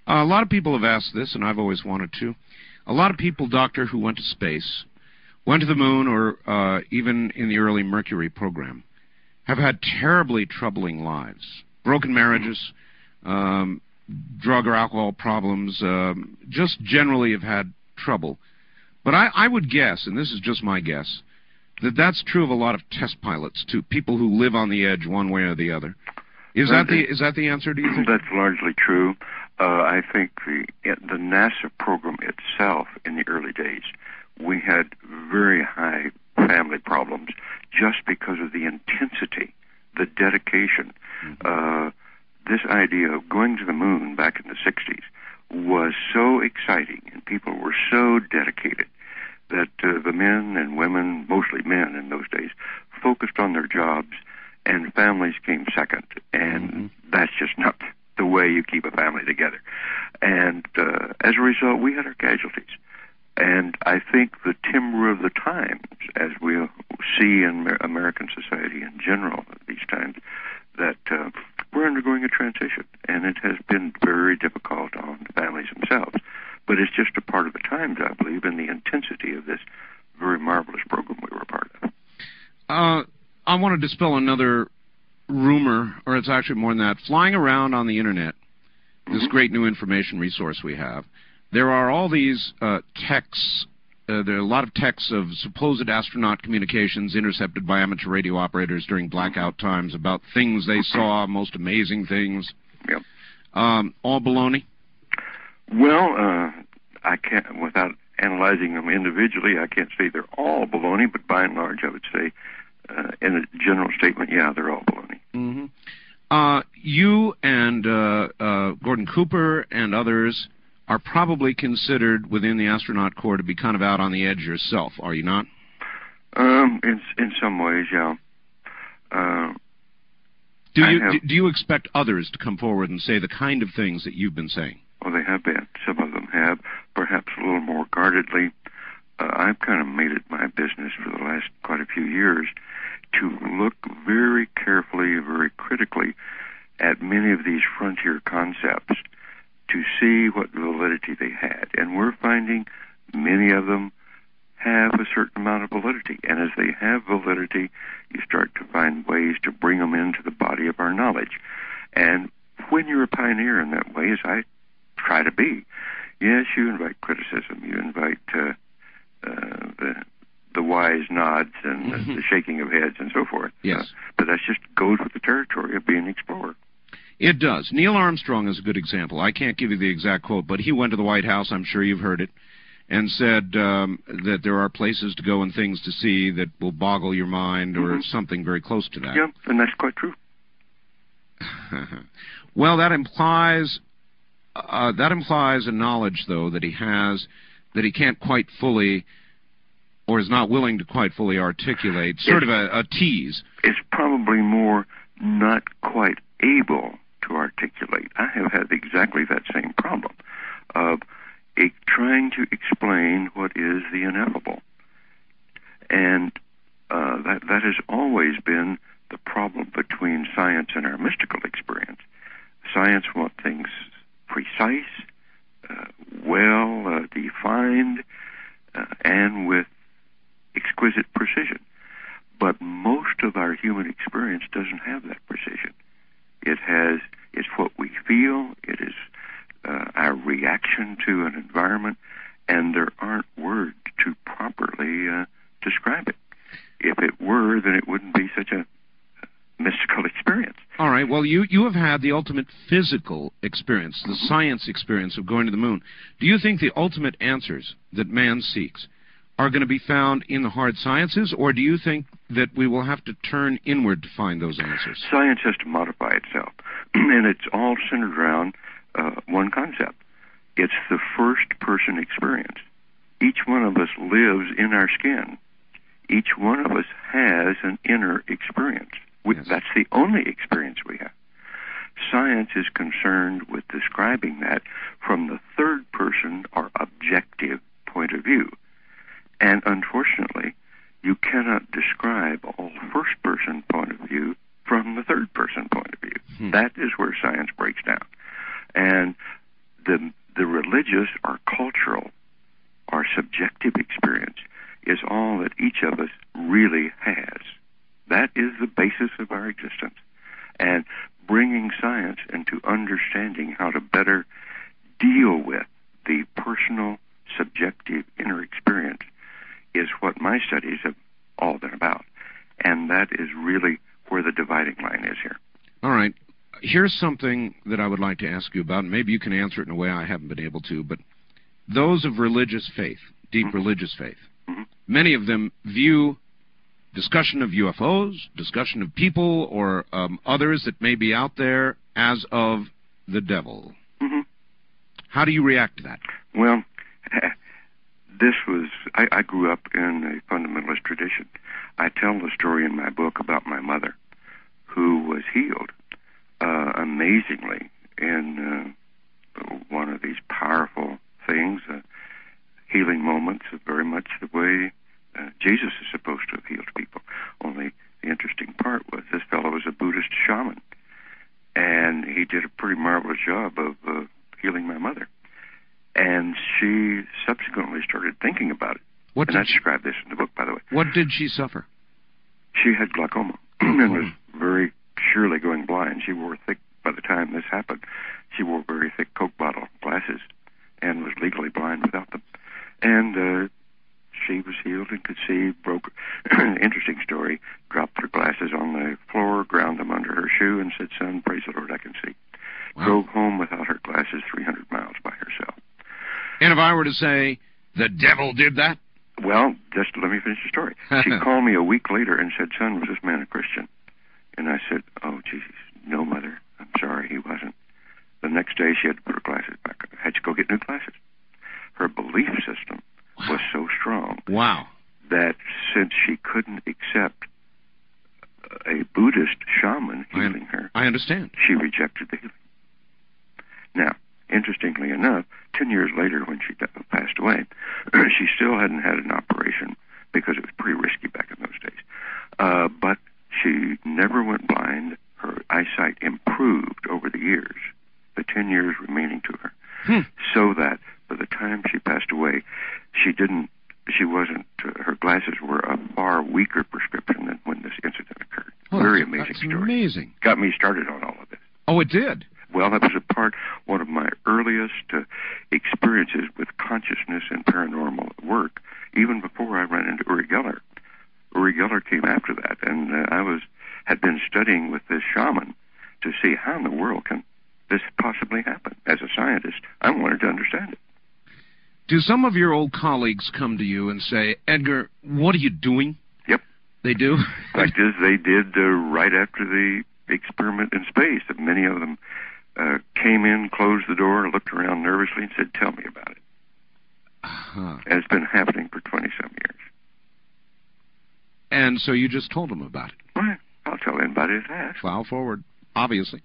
A lot of people have asked this, and I've always wanted to. A lot of people, Doctor, who went to space, went to the moon, or even in the early Mercury program, have had terribly troubling lives. Broken marriages, drug or alcohol problems, just generally have had trouble. But I would guess, and this is just my guess, that that's true of a lot of test pilots, too, people who live on the edge one way or the other. Is that the answer, do you think? That's largely true. I think the NASA program itself in the early days, we had very high family problems just because of the intensity, the dedication. This idea of going to the moon back in the 60s was so exciting, and people were so dedicated that the men and women, mostly men in those days, focused on their jobs, and families came second. And that's just not the way you keep a family together. And as a result, we had our casualties. And I think the timbre of the times, as we see in American society in general these times, that we're undergoing a transition, and it has been very difficult on the families themselves. But it's just a part of the times, I believe, and the intensity of this very marvelous program we were a part of. I want to dispel another rumor, or it's actually more than that. Flying around on the Internet, this great new information resource we have, there are all these texts, there are a lot of texts of supposed astronaut communications intercepted by amateur radio operators during blackout times about things they saw, most amazing things. Yep. All baloney? Well, I can't, without analyzing them individually, I can't say they're all baloney, but by and large I would say in a general statement, yeah, they're all baloney. Mm-hmm. You and Gordon Cooper and others are probably considered within the astronaut corps to be kind of out on the edge yourself, are you not? In some ways, yeah. Do you expect others to come forward and say the kind of things that you've been saying? Well, they have been. Some of them have, perhaps a little more guardedly. I've kind of made it my business for the last quite a few years to look very carefully, very critically at many of these frontier concepts to see what validity they had. And we're finding many of them have a certain amount of validity. And as they have validity, you start to find ways to bring them into the body of our knowledge. And when you're a pioneer in that way, as I try to be, yes, you invite criticism, you invite the wise nods and the shaking of heads and so forth. Yes. But that just goes with the territory of being an explorer. It does. Neil Armstrong is a good example. I can't give you the exact quote, but he went to the White House, I'm sure you've heard it, and said that there are places to go and things to see that will boggle your mind or something very close to that. Yeah, and that's quite true. Well, that implies a knowledge, though, that he has that he can't quite fully or is not willing to quite fully articulate, sort of a tease. It's probably more not quite able to articulate. I have had exactly that same problem of trying to explain what is the ineffable. And that has always been the problem between science and our mystical experience. Science wants things precise, well defined, and with exquisite precision. But most of our human experience doesn't have that precision. It's what we feel, it is our reaction to an environment, and there aren't words to properly describe it. If it were, then it wouldn't be such a mystical experience. All right, well, you have had the ultimate physical experience, the science experience of going to the moon. Do you think the ultimate answers that man seeks are going to be found in the hard sciences, or do you think that we will have to turn inward to find those answers? Science has to modify itself, and it's all centered around one concept. It's the first-person experience. Each one of us lives in our skin. Each one of us has an inner experience. Yes. That's the only experience we have. Science is concerned with describing that from the third-person or objective point of view. And unfortunately, you cannot describe all first-person point of view from the third-person point of view. That is where science breaks down. And the religious or cultural or subjective experience is all that each of us really has. That is the basis of our existence. And bringing science into understanding how to better deal with the personal, subjective inner experience is what my studies have all been about. And that is really where the dividing line is here. All right. Here's something that I would like to ask you about, and maybe you can answer it in a way I haven't been able to, but those of religious faith, deep religious faith, many of them view discussion of UFOs, discussion of people, or others that may be out there as of the devil. How do you react to that? Well, this was, I grew up in a fundamentalist tradition. I tell the story in my book about my mother, who was healed amazingly in one of these powerful things, healing moments are very much the way Jesus is supposed to have healed people. Only the interesting part was this fellow was a Buddhist shaman, and he did a pretty marvelous job of healing my mother. And she subsequently started thinking about it. And I describe this in the book, by the way. What did she suffer? She had glaucoma and was very surely going blind. She wore thick, by the time this happened, she wore very thick Coke bottle glasses and was legally blind without them. And she was healed and could see, broke, interesting story, dropped her glasses on the floor, ground them under her shoe, and said, "Son, praise the Lord, I can see." Wow. Drove home without her glasses 300 miles by herself. And if I were to say, the devil did that? Well, just let me finish the story. She called me a week later and said, "Son, was this man a Christian?" And I said, "Oh, Jesus, no, Mother. I'm sorry, he wasn't." The next day, she had to put her glasses back on. Had to go get new glasses. Her belief system was so strong that since she couldn't accept a Buddhist shaman healing her, I understand, she rejected the healing. Now, interestingly enough, 10 years later, when she passed away, she still hadn't had an operation because it was pretty risky back in those days. But she never went blind. Her eyesight improved over the years, the 10 years remaining to her, so that by the time she passed away, her glasses were a far weaker prescription than when this incident occurred. Oh, very amazing story. Amazing. Got me started on all of this. Oh, it did. Well, that was one of my earliest experiences with consciousness and paranormal work, even before I ran into Uri Geller. Uri Geller came after that, and I had been studying with this shaman to see how in the world can this possibly happen. As a scientist, I wanted to understand it. Do some of your old colleagues come to you and say, "Edgar, what are you doing?" Yep. They do? The fact is, they did right after the experiment in space, that many of them came in, closed the door, looked around nervously, and said, "Tell me about it." And it's been happening for 20-some years. And so you just told them about it. Well, I'll tell anybody that asks. Plow forward, obviously.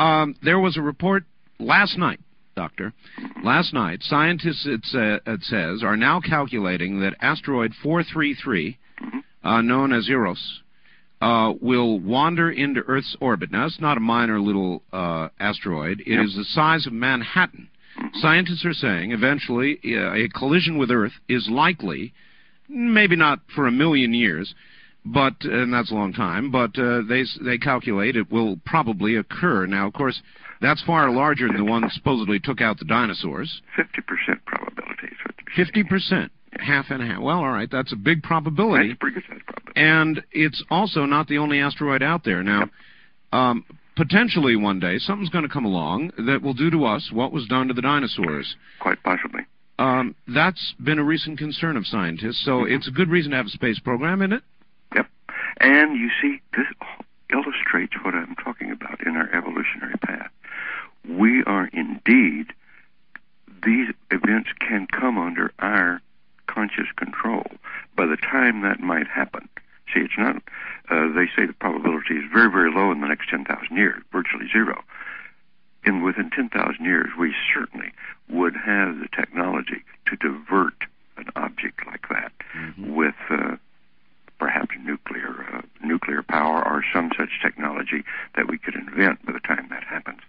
Yeah. There was a report last night, Doctor. Last night, scientists, it says, are now calculating that asteroid 433, known as Eros, will wander into Earth's orbit. Now, it's not a minor little asteroid. It is the size of Manhattan. Scientists are saying eventually a collision with Earth is likely, maybe not for a million years, but and that's a long time, but they calculate it will probably occur. Now, of course, that's far larger than the one that supposedly took out the dinosaurs. 50% probability is what they're saying. 50%. Half and half. Well, all right, that's a big probability. That's a pretty good size probability. And it's also not the only asteroid out there. Now, potentially one day something's going to come along that will do to us what was done to the dinosaurs. Quite possibly. That's been a recent concern of scientists, so it's a good reason to have a space program, isn't it? Yep. And you see, this illustrates what I'm talking about in our evolutionary path. We are indeed, these events can come under our conscious control by the time that might happen. See, it's not, they say the probability is very, very low in the next 10,000 years, virtually zero. And within 10,000 years, we certainly would have the technology to divert an object like that with perhaps nuclear power or some such technology that we could invent by the time that happens.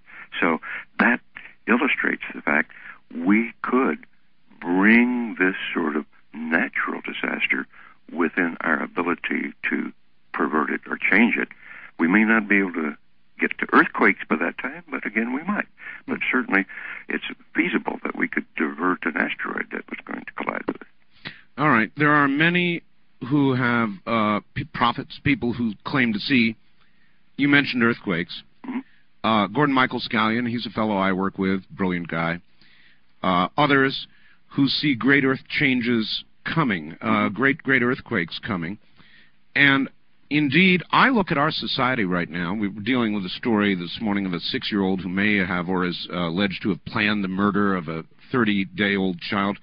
So that illustrates the fact we could bring this sort of natural disaster within our ability to pervert it or change it. We may not be able to get to earthquakes by that time, but again, we might. But certainly it's feasible that we could divert an asteroid that was going to collide with it. All right. There are many who have prophets, people who claim to see. You mentioned earthquakes. Gordon Michael Scallion, he's a fellow I work with, brilliant guy. Others who see great earth changes coming, great earthquakes coming. And indeed, I look at our society right now. We were dealing with a story this morning of a 6-year-old who may have or is alleged to have planned the murder of a 30-day-old child,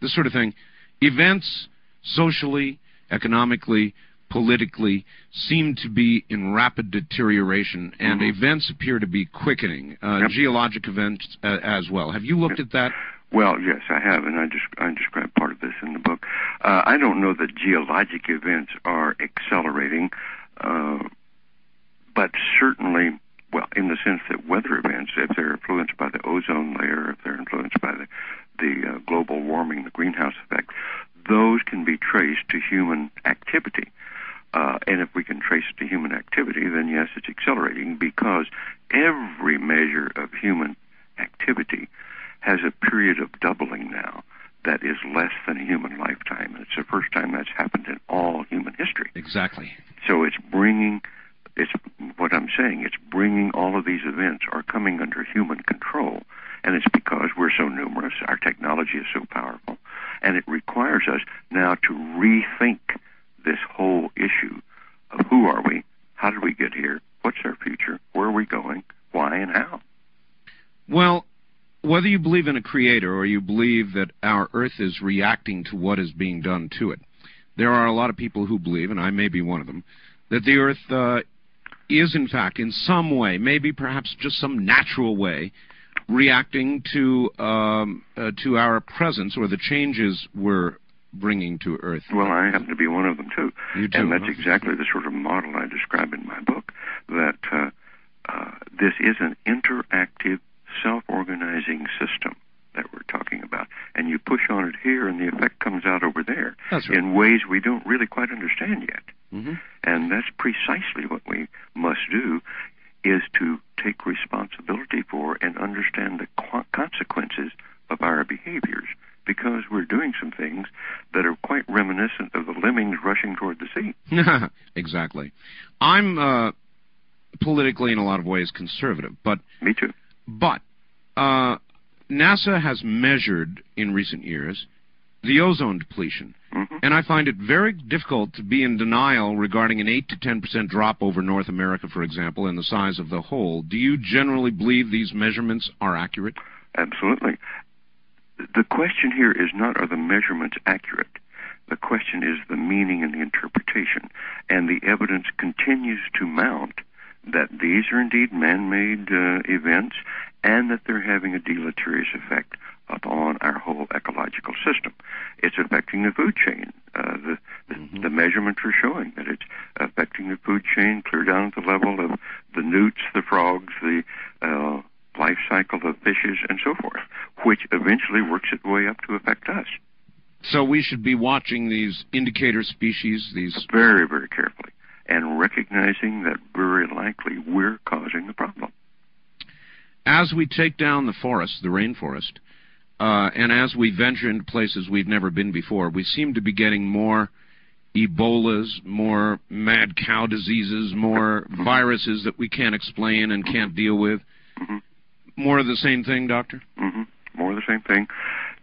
this sort of thing. Events socially, economically, politically seem to be in rapid deterioration, and events appear to be quickening, geologic events as well. Have you looked at that? Well, yes, I have, and I describe part of this in the book. I don't know that geologic events are accelerating, but certainly, well, in the sense that weather events, if they're influenced by the ozone layer, if they're influenced by the global warming, the greenhouse effect, those can be traced to human activity. And if we can trace it to human activity, then yes, it's accelerating, because every measure of human activity has a period of doubling now that is less than a human lifetime. It's the first time that's happened in all human history. Exactly. So it's bringing all of these events are coming under human control, and it's because we're so numerous, our technology is so powerful, and it requires us now to rethink this whole issue of who are we, how did we get here, what's our future, where are we going, why and how. Well, whether you believe in a creator or you believe that our Earth is reacting to what is being done to it, there are a lot of people who believe, and I may be one of them, that the Earth is in fact in some way, maybe perhaps just some natural way, reacting to our presence or the changes we're bringing to Earth. Well, I happen to be one of them too. You do, and that's exactly the sort of model I describe in my book, that this is an interactive, self-organizing system that we're talking about, and you push on it here and the effect comes out over there. That's right. In ways we don't really quite understand yet. Mm-hmm. And that's precisely what we must do, is to take responsibility for and understand the consequences of our behaviors, because we're doing some things that are quite reminiscent of the lemmings rushing toward the sea. Exactly. I'm politically in a lot of ways conservative, but... Me too. But NASA has measured in recent years the ozone depletion, mm-hmm. and I find it very difficult to be in denial regarding an 8 to 10% drop over North America, for example, in the size of the hole. Do you generally believe these measurements are accurate? Absolutely. The question here is not, are the measurements accurate? The question is the meaning and the interpretation, and the evidence continues to mount that these are indeed man-made events, and that they're having a deleterious effect upon our whole ecological system. It's affecting the food chain. The measurements are showing that it's affecting the food chain clear down to the level of the newts, the frogs, the life cycle of fishes, and so forth, which eventually works its way up to affect us. So we should be watching these indicator species, these... Very, very carefully, and recognizing that very likely we're causing the problem. As we take down the forest, the rainforest, and as we venture into places we've never been before, we seem to be getting more Ebolas, more mad cow diseases, more viruses that we can't explain and can't deal with. Mm-hmm. More of the same thing, Doctor? Mm-hmm. More of the same thing.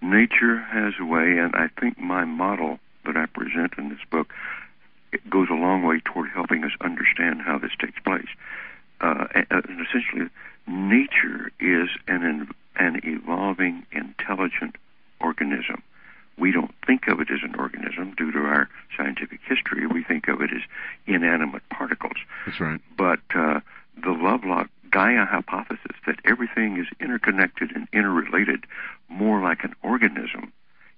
Nature has a way, and I think my model that I present in this book, it goes a long way toward helping us understand how this takes place. And essentially, nature is an evolving, intelligent organism. We don't think of it as an organism due to our scientific history. We think of it as inanimate particles. That's right. But the Lovelock-Gaia hypothesis, that everything is interconnected and interrelated more like an organism,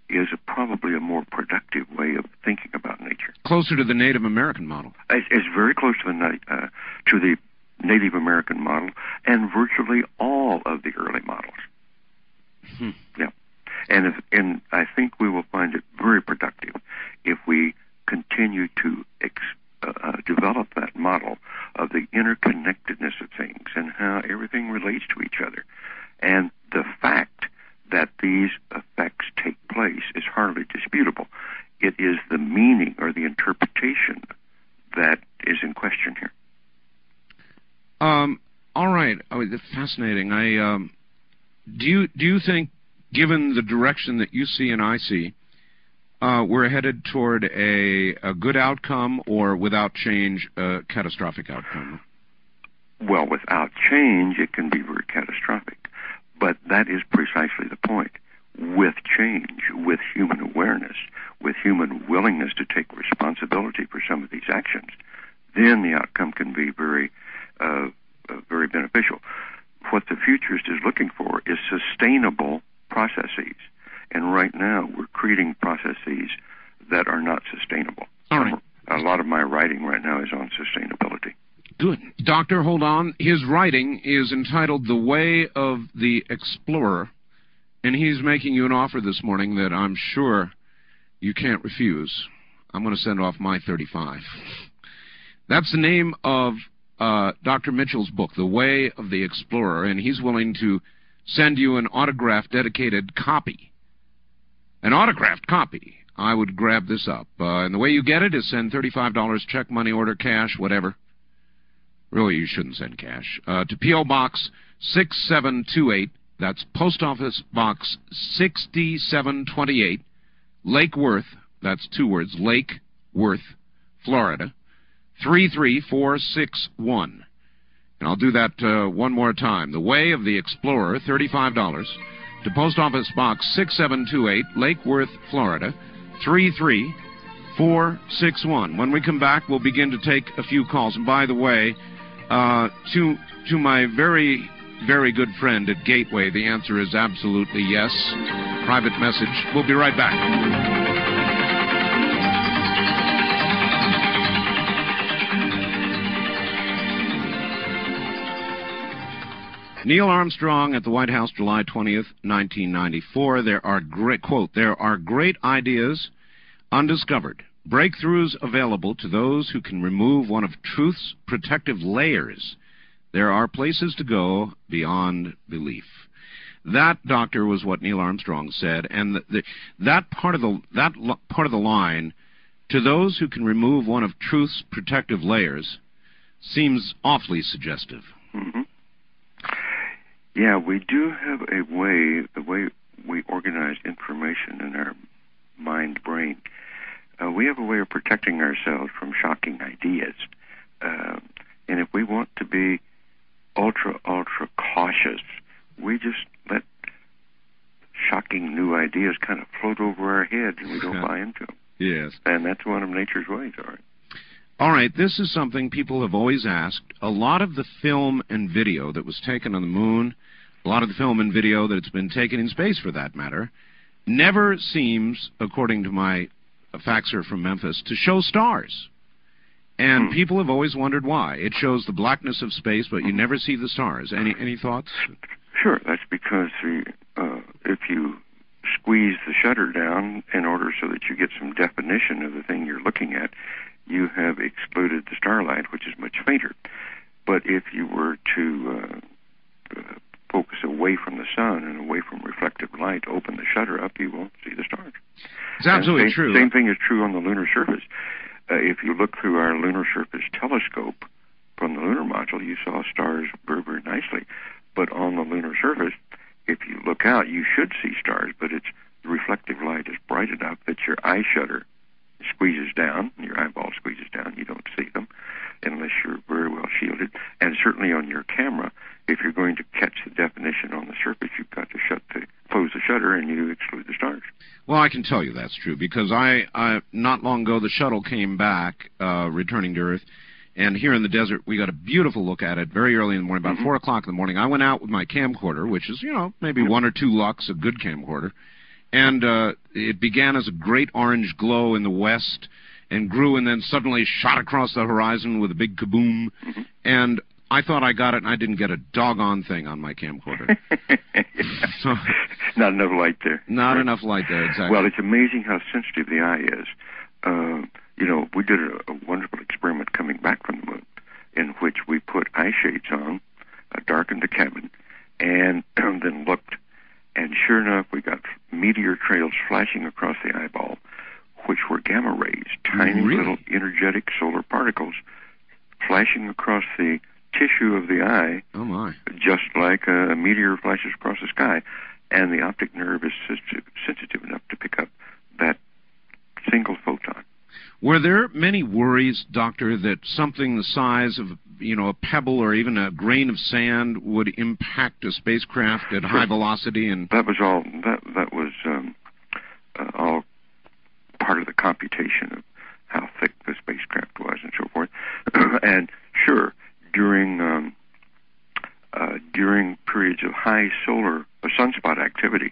is probably a more productive way of thinking about nature. Closer to the Native American model. It's very close to the Native American model, and virtually all of the early models. Hmm. Yeah, and I think we will find it very productive if we continue to develop that model of the interconnectedness of things and how everything relates to each other, and the fact that these effects take place is hardly disputable. It is the meaning or the interpretation that is in question here. All right. Oh, that's fascinating. Do you think, given the direction that you see and I see, we're headed toward a good outcome, or without change, a catastrophic outcome? Well, without change, it can be very catastrophic. But that is precisely the point. With change, with human awareness, with human willingness to take responsibility for some of these actions, then the outcome can be very, very beneficial. What the futurist is looking for is sustainable processes. And right now, we're creating processes that are not sustainable. All right. A lot of my writing right now is on sustainability. Good. Doctor, hold on. His writing is entitled The Way of the Explorer, and he's making you an offer this morning that I'm sure you can't refuse. I'm going to send off my 35. That's the name of Dr. Mitchell's book, The Way of the Explorer, and he's willing to send you an autographed, dedicated copy. An autographed copy. I would grab this up. And the way you get it is send $35, check, money order, cash, whatever. Really, you shouldn't send cash. To P.O. Box 6728, that's Post Office Box 6728, Lake Worth, that's two words, Lake Worth, Florida, 33461. And I'll do that one more time. The Way of the Explorer, $35, to Post Office Box 6728, Lake Worth, Florida, 33461. When we come back, we'll begin to take a few calls. And by the way, to my very, very good friend at Gateway, the answer is absolutely yes. Private message. We'll be right back. Neil Armstrong at the White House, July 20th, 1994. There are great ideas undiscovered, breakthroughs available to those who can remove one of truth's protective layers. There are places to go beyond belief. That, doctor, was what Neil Armstrong said, and that part of the line, to those who can remove one of truth's protective layers, seems awfully suggestive. Mm-hmm. Yeah, we do have a way, the way we organize information in our mind-brain. We have a way of protecting ourselves from shocking ideas. And if we want to be ultra, ultra cautious, we just let shocking new ideas kind of float over our heads and we don't buy into them. Yes. And that's one of nature's ways, Art. All right, this is something people have always asked. A lot of the film and video that was taken on the moon, a lot of the film and video that's been taken in space for that matter, never seems, according to my faxer from Memphis, to show stars. And people have always wondered why. It shows the blackness of space, but you never see the stars. Any thoughts? Sure, that's because if you squeeze the shutter down in order so that you get some definition of the thing you're looking at, you have excluded the starlight, which is much fainter. But if you were to focus away from the sun and away from reflective light, open the shutter up, you won't see the stars. It's absolutely true. Same thing is true on the lunar surface. If you look through our lunar surface telescope from the lunar module, you saw stars very, very nicely. But on the lunar surface, if you look out, you should see stars, but it's the reflective light is bright enough that your eye shutter squeezes down, your eyeball squeezes down, you don't see them unless you're very well shielded. And certainly on your camera, if you're going to catch the definition on the surface, you've got to close the shutter and you exclude the stars. Well, I can tell you that's true because I not long ago the shuttle came back returning to Earth, and here in the desert we got a beautiful look at it very early in the morning, about 4 o'clock in the morning. I went out with my camcorder, which is, you know, maybe one or two lux, a good camcorder. And it began as a great orange glow in the west and grew and then suddenly shot across the horizon with a big kaboom. And I thought I got it, and I didn't get a doggone thing on my camcorder. So, not enough light there. Not enough light there, exactly. Well, it's amazing how sensitive the eye is. You know, we did a wonderful experiment coming back from the moon in which we put eye shades on, darkened the cabin, and then looked. And sure enough, we got meteor trails flashing across the eyeball, which were gamma rays, tiny little energetic solar particles flashing across the tissue of the eye, just like a meteor flashes across the sky. And the optic nerve is sensitive enough to pick up that single photon. Were there many worries, Doctor, that something the size of, you know, a pebble or even a grain of sand would impact a spacecraft at high velocity? And that was all. That was all part of the computation of how thick the spacecraft was and so forth. And sure, during periods of high solar sunspot activity,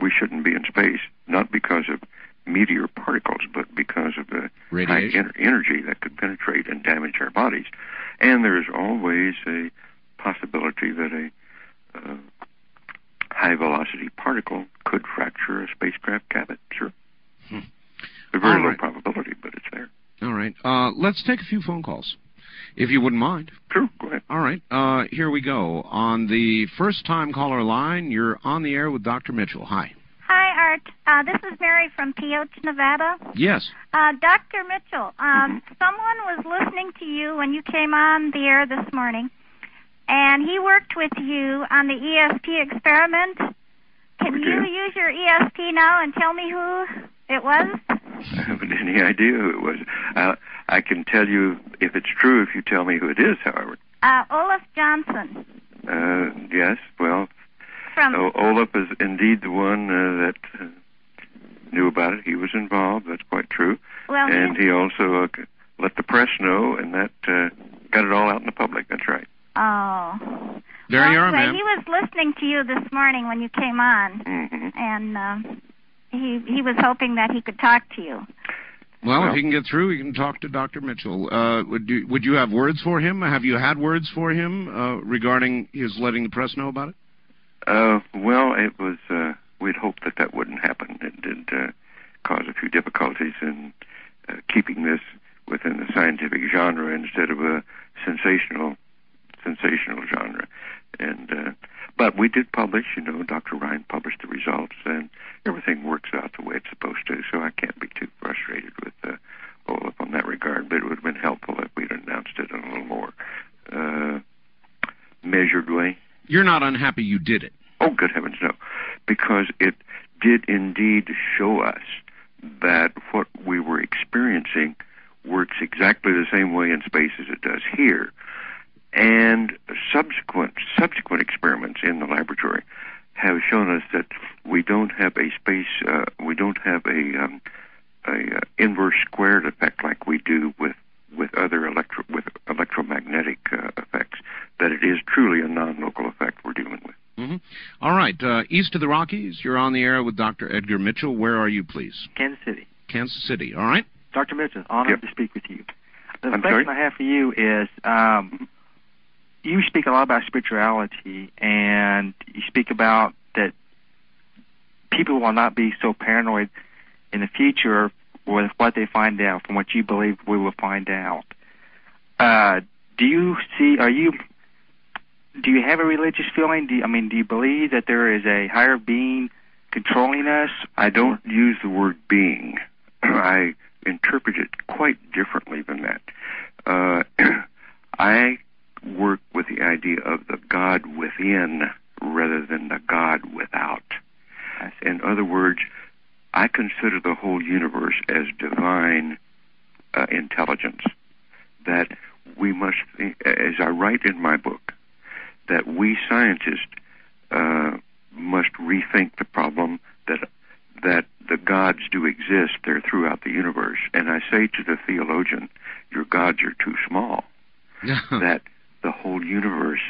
we shouldn't be in space, not because of meteor particles, but because of the radiation. High energy that could penetrate and damage our bodies. And there's always a possibility that a high-velocity particle could fracture a spacecraft cabin, sure. A very low probability, but it's there. All right. Let's take a few phone calls, if you wouldn't mind. Sure, go ahead. All right. Here we go. On the first-time caller line, you're on the air with Dr. Mitchell. Hi. Hi, Art. This is Mary from Pioche, Nevada. Yes. Dr. Mitchell, someone was listening to you when you came on the air this morning, and he worked with you on the ESP experiment. Can you use your ESP now and tell me who it was? I haven't any idea who it was. I can tell you if it's true if you tell me who it is, however. Olaf Johnson. Yes, well, Olaf is indeed the one that knew about it. He was involved, that's quite true. Well, and he also let the press know, and that got it all out in the public, that's right. Oh. There you are, ma'am. He was listening to you this morning when you came on, and he was hoping that he could talk to you. Well, if he can get through, he can talk to Dr. Mitchell. Would you have words for him? Have you had words for him regarding his letting the press know about it? Well, it was we'd hoped that that wouldn't happen. It did cause a few difficulties in keeping this within the scientific genre instead of a sensational genre. And but we did publish, you know, Dr. Rhine published the results, and everything works out the way it's supposed to, so I can't be too frustrated with Olaf on that regard, but it would have been helpful if we'd announced it in a little more measured way. You're not unhappy you did it? Oh, good heavens, no, because it did indeed show us that what we were experiencing works exactly the same way in space as it does here. And subsequent experiments in the laboratory have shown us that we don't have a inverse squared effect like we do with other electromagnetic effects. That it is truly a non-local effect we're dealing with. All right, east of the Rockies, you're on the air with Dr. Edgar Mitchell. Where are you, please? Kansas City. Kansas City. All right. Dr. Mitchell, honored to speak with you. The question I have for you is. You speak a lot about spirituality, and you speak about that people will not be so paranoid in the future with what they find out, from what you believe we will find out. Do you have a religious feeling? Do you believe that there is a higher being controlling us? I don't use the word being. I interpret it quite differently than that. I work with the idea of the God within rather than the God without. In other words, I consider the whole universe as divine intelligence, that we must, as I write in my book, that we scientists must rethink the problem that the gods do exist there throughout the universe. And I say to the theologian, your gods are too small, that the whole universe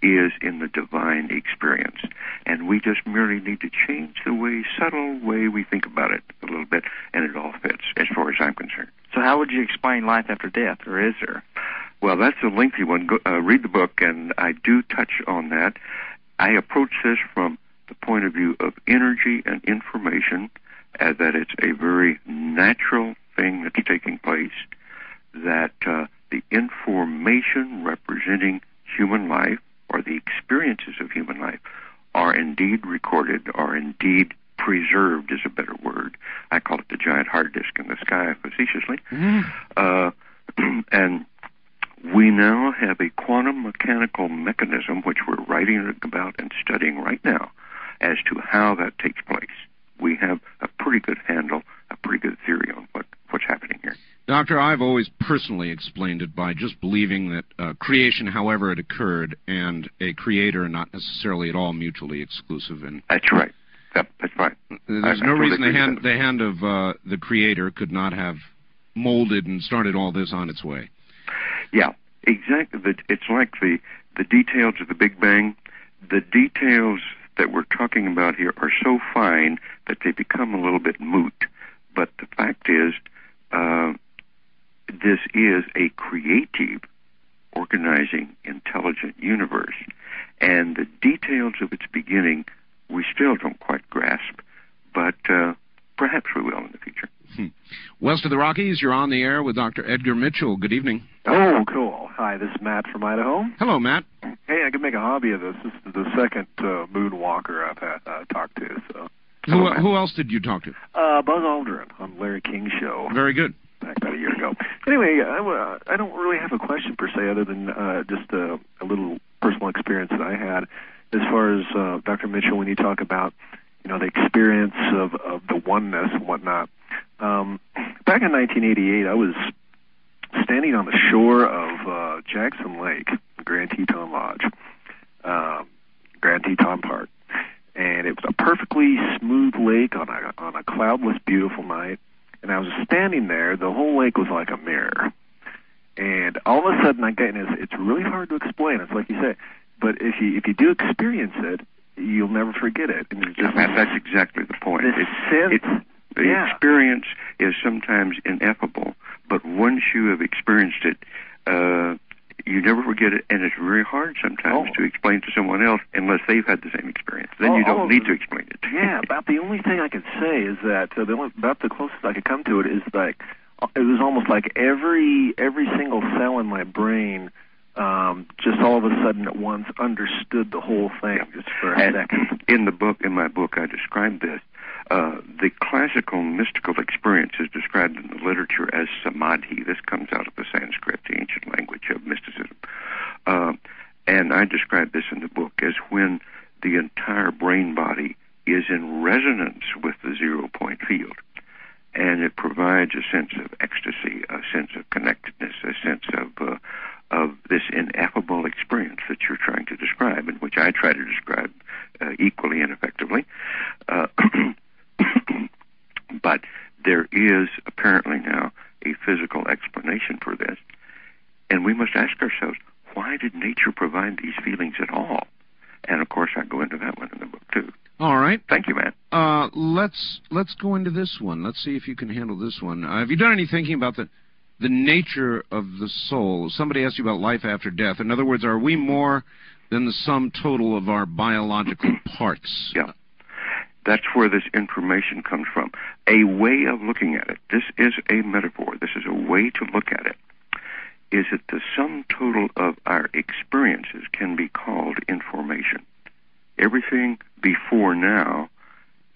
is in the divine experience, and we just merely need to change the subtle way we think about it a little bit, and it all fits, as far as I'm concerned. So how would you explain life after death, or is there? Well, that's a lengthy one. Go, read the book, and I do touch on that. I approach this from the point of view of energy and information, as that it's a very natural thing that's taking place, that the information representing human life, or the experiences of human life, are indeed recorded, are indeed preserved is a better word. I call it the giant hard disk in the sky, facetiously. And we now have a quantum mechanical mechanism, which we're writing about and studying right now, as to how that takes place. We have a pretty good handle, a pretty good theory on what's happening here. Doctor, I've always personally explained it by just believing that creation, however it occurred, and a creator are not necessarily at all mutually exclusive. And that's right. Yep, that's right. There's no reason the hand of the creator could not have molded and started all this on its way. Yeah, exactly. It's like the details of the Big Bang. The details that we're talking about here are so fine that they become a little bit moot. But the fact is, this is a creative, organizing, intelligent universe. And the details of its beginning we still don't quite grasp, but perhaps we will in the future. West of the Rockies, you're on the air with Dr. Edgar Mitchell. Good evening. Oh, cool. Hi, this is Matt from Idaho. Hello, Matt. Hey, I can make a hobby of this. This is the second moonwalker I've had, talked to. So. Who else did you talk to? Buzz Aldrin on Larry King's show. Very good. Back about a year ago. Anyway, I don't really have a question per se, other than just a little personal experience that I had. As far as Dr. Mitchell, when you talk about the experience of the oneness and whatnot, back in 1988, I was standing on the shore of Jackson Lake, Grand Teton Lodge, Grand Teton Park, and it was a perfectly smooth lake on a cloudless, beautiful night. And I was standing there, the whole lake was like a mirror. And all of a sudden, it's really hard to explain, it's like you say, but if you do experience it, you'll never forget it. And that's exactly the point. The experience is sometimes ineffable, but once you have experienced it, you never forget it, and it's very hard sometimes to explain to someone else unless they've had the same experience. Then you don't need to explain it. Yeah, about the only thing I could say is that about the closest I could come to it is like it was almost like every single cell in my brain just all of a sudden at once understood the whole thing just for a second. In my book, I described this. The classical mystical experience is described in the literature as samadhi. This comes out of the Sanskrit, the ancient language of mysticism. And I describe this in the book as when the entire brain body is in resonance with the zero-point field. And it provides a sense of ecstasy, a sense of connectedness, a sense of this ineffable experience that you're trying to describe, and which I try to describe equally ineffectively. But there is apparently now a physical explanation for this, and we must ask ourselves, why did nature provide these feelings at all? And of course I go into that one in the book too. All right. Thank you, Matt. Let's go into this one. Let's see if you can handle this one. Have you done any thinking about the nature of the soul? Somebody asked you about life after death. In other words, are we more than the sum total of our biological parts? Yeah. That's where this information comes from. A way of looking at it, this is a metaphor, this is a way to look at it, is that the sum total of our experiences can be called information. Everything before now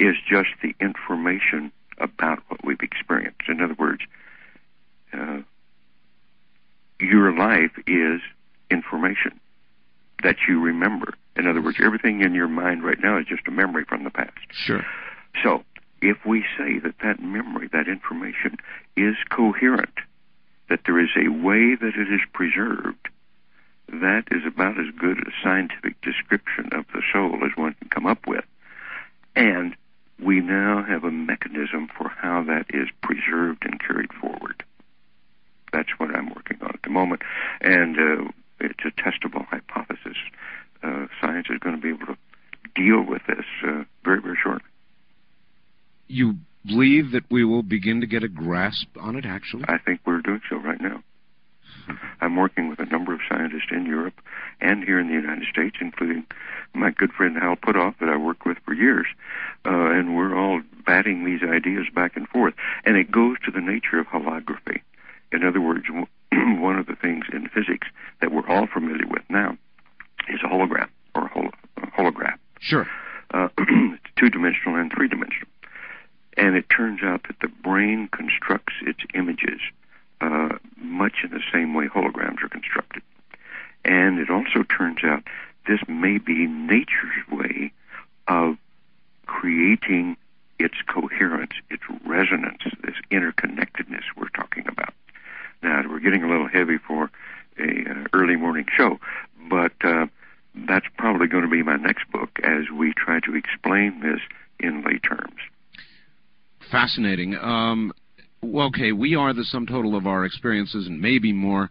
is just the information about what we've experienced. In other words, your life is information that you remember. In other words, everything in your mind right now is just a memory from the past. Sure. So, if we say that memory, that information, is coherent, that there is a way that it is preserved, that is about as good a scientific description of the soul as one can come up with. And we now have a mechanism for how that is preserved and carried forward. That's what I'm working on at the moment. And it's a testable hypothesis. Science is going to be able to deal with this very, very shortly. You believe that we will begin to get a grasp on it, actually? I think we're doing so right now. I'm working with a number of scientists in Europe and here in the United States, including my good friend Harold Puthoff that I worked with for years, and we're all batting these ideas back and forth. And it goes to the nature of holography. In other words, one of the things in physics that we're all familiar with now is a hologram, or a holograph. Sure. It's two-dimensional and three-dimensional. And it turns out that the brain constructs its images much in the same way holograms are constructed. And it also turns out this may be nature's way of creating its coherence, its resonance, this interconnectedness we're talking about. Now, we're getting a little heavy for an early morning show, but that's probably going to be my next book as we try to explain this in lay terms. Fascinating. Okay, we are the sum total of our experiences and maybe more.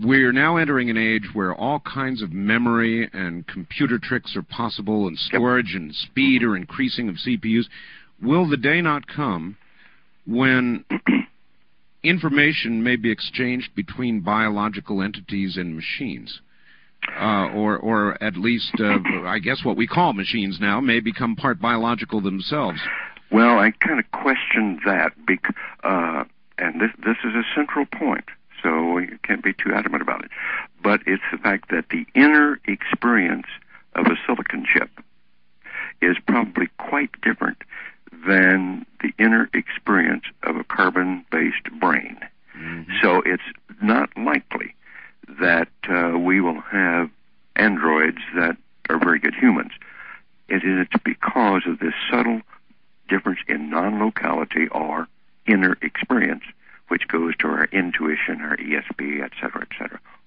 We're now entering an age where all kinds of memory and computer tricks are possible, and storage and speed are increasing of CPUs. Will the day not come when information may be exchanged between biological entities and machines? Or at least, I guess what we call machines now may become part biological themselves. Well, I kind of question that, and this is a central point, so you can't be too adamant about it. But it's the fact that the inner experience of a silicon chip is probably quite different than the inner experience of a carbon-based brain. Mm-hmm. So it's not likely that we will have androids that are very good humans. It is because of this subtle difference in non-locality or inner experience, which goes to our intuition, our ESP, etc.,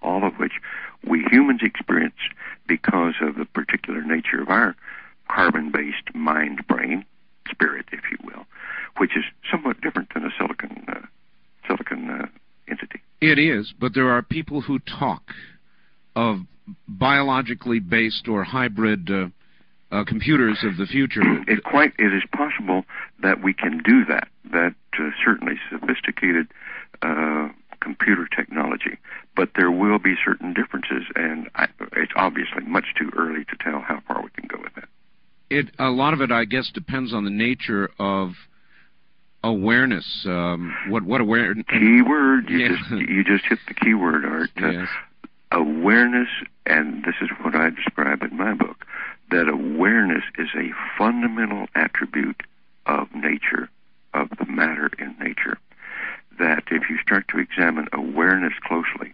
all of which we humans experience because of the particular nature of our carbon-based mind-brain, spirit, if you will, which is somewhat different than a silicon entity. It is, but there are people who talk of biologically based or hybrid computers of the future. It is possible that we can do that. That certainly sophisticated computer technology, but there will be certain differences, and it's obviously much too early to tell how far we can go with that. A lot of it, I guess, depends on the nature of awareness. What awareness? Keyword. You just hit the keyword, Art. Yes. Awareness, and this is what I describe in my book, that awareness is a fundamental attribute of nature, of the matter in nature. That if you start to examine awareness closely,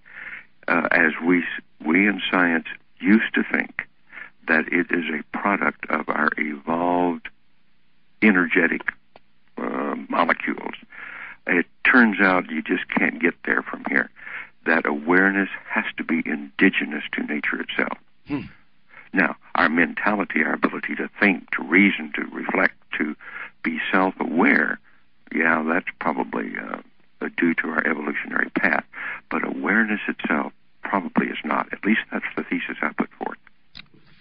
as we in science used to think, that it is a product of our evolved energetic molecules. It turns out you just can't get there from here. That awareness has to be indigenous to nature itself. Hmm. Now, our mentality, our ability to think, to reason, to reflect, to be self-aware, yeah, that's probably due to our evolutionary path. But awareness itself probably is not. At least that's the thesis I put forth.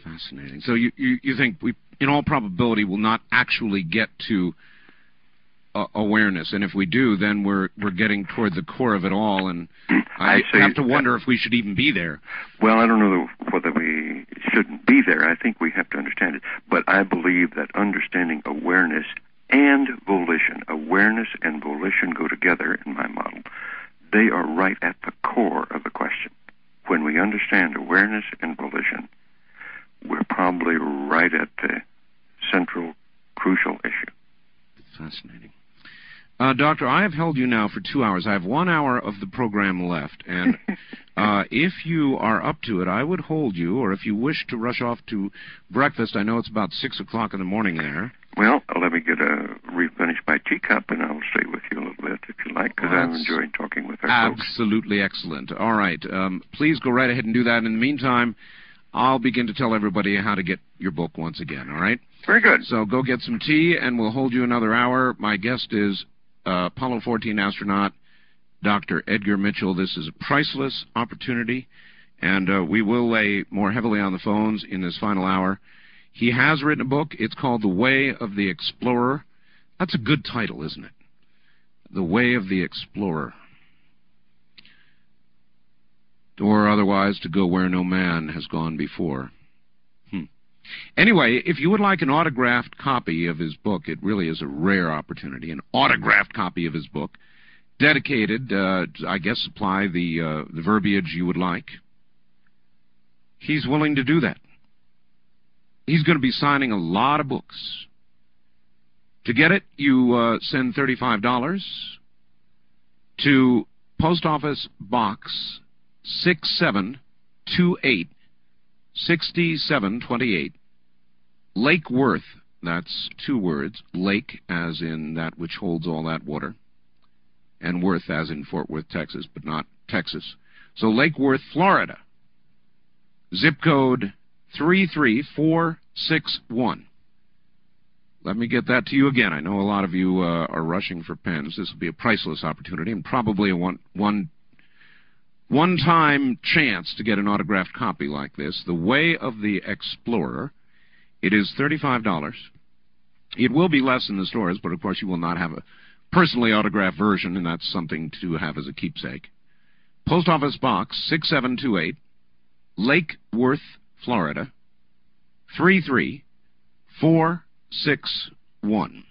Fascinating. So you think we, in all probability, will not actually get to awareness, and if we do, then we're getting toward the core of it all, and I have to wonder if we should even be there. Well, I don't know whether we shouldn't be there. I think we have to understand it, but I believe that understanding awareness and volition, awareness and volition go together in my model. They are right at the core of the question. When we understand awareness and volition, we're probably right at the central, crucial issue. Fascinating. Doctor, I have held you now for 2 hours. I have 1 hour of the program left, and if you are up to it, I would hold you, or if you wish to rush off to breakfast, I know it's about 6 o'clock in the morning there. Well, let me refinish my teacup, and I'll stay with you a little bit, if you like, because I've enjoyed talking with our absolutely folks. Excellent. All right. Please go right ahead and do that. In the meantime, I'll begin to tell everybody how to get your book once again, all right? Very good. So go get some tea, and we'll hold you another hour. My guest is Apollo 14 astronaut Dr. Edgar Mitchell. This is a priceless opportunity, and we will lay more heavily on the phones in this final hour. He has written a book. It's called The Way of the Explorer. That's a good title, isn't it? The Way of the Explorer. Or otherwise to go where no man has gone before. Anyway, if you would like an autographed copy of his book, it really is a rare opportunity, an autographed copy of his book, dedicated, I guess, supply the verbiage you would like. He's willing to do that. He's going to be signing a lot of books. To get it, you send $35 to Post Office Box 6728, 6728, Lake Worth. That's two words, lake as in that which holds all that water, and Worth as in Fort Worth, Texas, but not Texas. So Lake Worth, Florida, zip code 33461. Let me get that to you again. I know a lot of you are rushing for pens. This will be a priceless opportunity, and probably a one one-time chance to get an autographed copy like this, The Way of the Explorer. It is $35. It will be less in the stores, but of course you will not have a personally autographed version, and that's something to have as a keepsake. Post Office Box 6728, Lake Worth, Florida, 33461.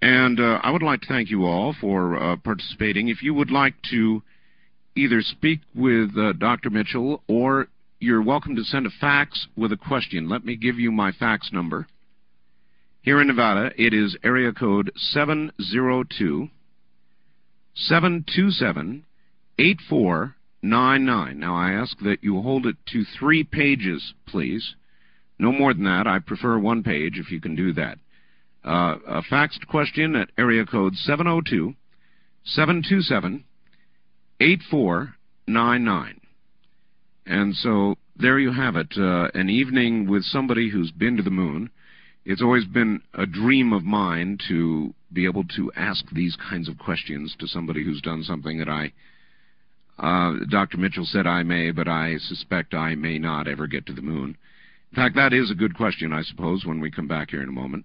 And I would like to thank you all for participating. If you would like to either speak with Dr. Mitchell, or you're welcome to send a fax with a question. Let me give you my fax number. Here in Nevada, it is area code 702-727-8499. Now, I ask that you hold it to 3 pages, please. No more than that. I prefer 1 page if you can do that. A faxed question at area code 702-727-8499. And so there you have it, an evening with somebody who's been to the moon. It's always been a dream of mine to be able to ask these kinds of questions to somebody who's done something that I, Dr. Mitchell said I may, but I suspect I may not ever get to the moon. In fact, that is a good question, I suppose, when we come back here in a moment,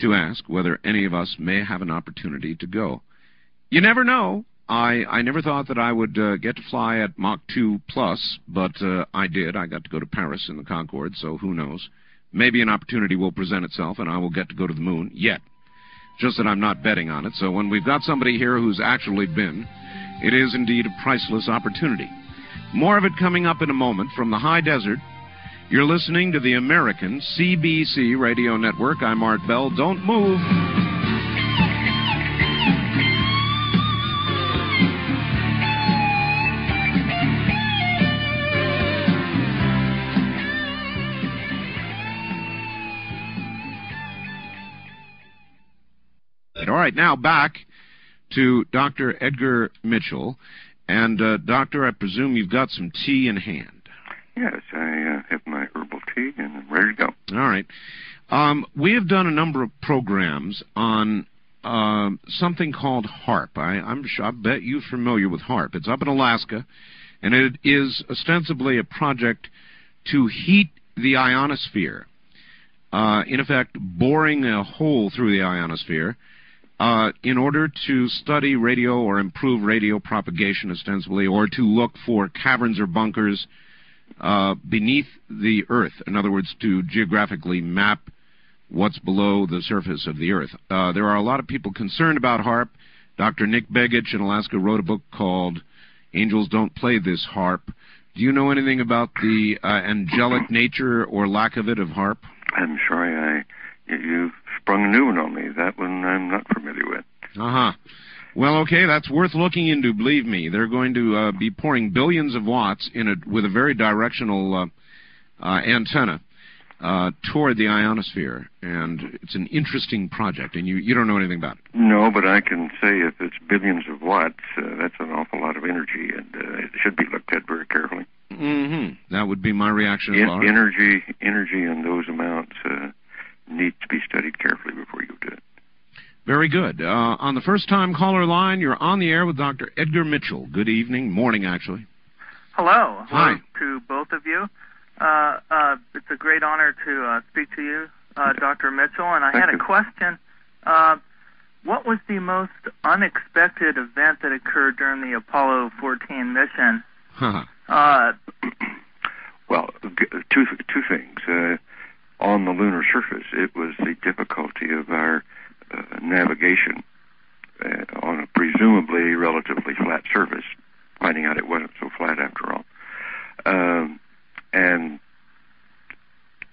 to ask whether any of us may have an opportunity to go. You never know. I never thought that I would get to fly at Mach 2 plus, but I did. I got to go to Paris in the Concorde, so who knows. Maybe an opportunity will present itself, and I will get to go to the moon yet. Just that I'm not betting on it. So when we've got somebody here who's actually been, it is indeed a priceless opportunity. More of it coming up in a moment from the high desert. You're listening to the American CBC Radio Network. I'm Art Bell. Don't move. All right, now back to Dr. Edgar Mitchell. And, Doctor, I presume you've got some tea in hand. Yes, I have my herbal tea and I'm ready to go. All right. We have done a number of programs on something called HAARP. I bet you're familiar with HAARP. It's up in Alaska, and it is ostensibly a project to heat the ionosphere, in effect boring a hole through the ionosphere, in order to study radio or improve radio propagation, ostensibly, or to look for caverns or bunkers beneath the Earth. In other words, to geographically map what's below the surface of the Earth. There are a lot of people concerned about HAARP. Dr. Nick Begich in Alaska wrote a book called Angels Don't Play This HAARP. Do you know anything about the angelic nature or lack of it of HAARP? I'm sorry, you've sprung a new one on me. That one I'm not familiar with. Uh-huh. Well, okay, that's worth looking into, believe me. They're going to be pouring billions of watts in it with a very directional antenna toward the ionosphere. And it's an interesting project, and you don't know anything about it. No, but I can say if it's billions of watts, that's an awful lot of energy, and it should be looked at very carefully. Mm-hmm. That would be my reaction as well. Energy in those amounts needs to be studied carefully before you do it. Very good. On the first-time caller line, you're on the air with Dr. Edgar Mitchell. Good evening. Morning, actually. Hello. Hi. Hello to both of you. It's a great honor to speak to you, Dr. Mitchell. And I had a question. What was the most unexpected event that occurred during the Apollo 14 mission? Well, two things. On the lunar surface, it was the difficulty of our navigation on a presumably relatively flat surface, finding out it wasn't so flat after all. And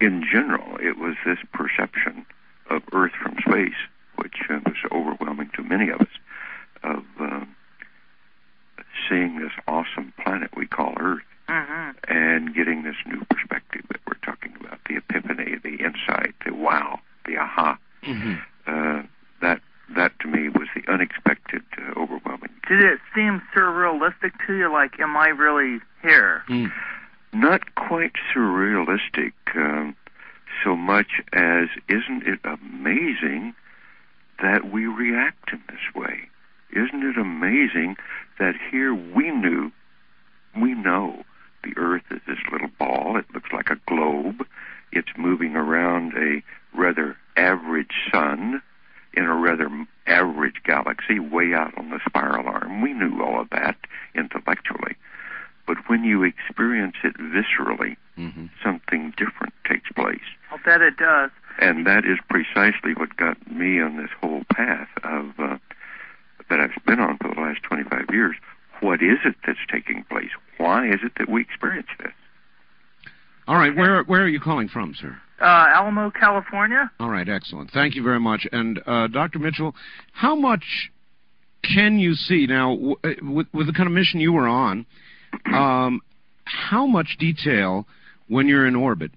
in general, it was this perception of Earth from space, which was overwhelming to many of us, of seeing this awesome planet we call Earth, and getting this new perspective that we're talking about, the epiphany, the insight, the wow, the aha. That to me was the unexpected, overwhelming. Did it seem surrealistic to you? Like, am I really here? Not quite surrealistic, so much as, isn't it amazing that we react in this way? Isn't it amazing that here we know the Earth is this little ball. It looks like a globe. It's moving around a rather average sun in a rather average galaxy way out on the spiral arm. We knew all of that intellectually. But when you experience it viscerally, something different takes place. I'll bet it does. And that is precisely what got me on this whole path of that I've been on for the last 25 years. What is it that's taking place? Why is it that we experience this? All right, where are you calling from, sir? Alamo, California. All right, excellent. Thank you very much. And Dr. Mitchell, how much can you see now with the kind of mission you were on? How much detail, when you're in orbit,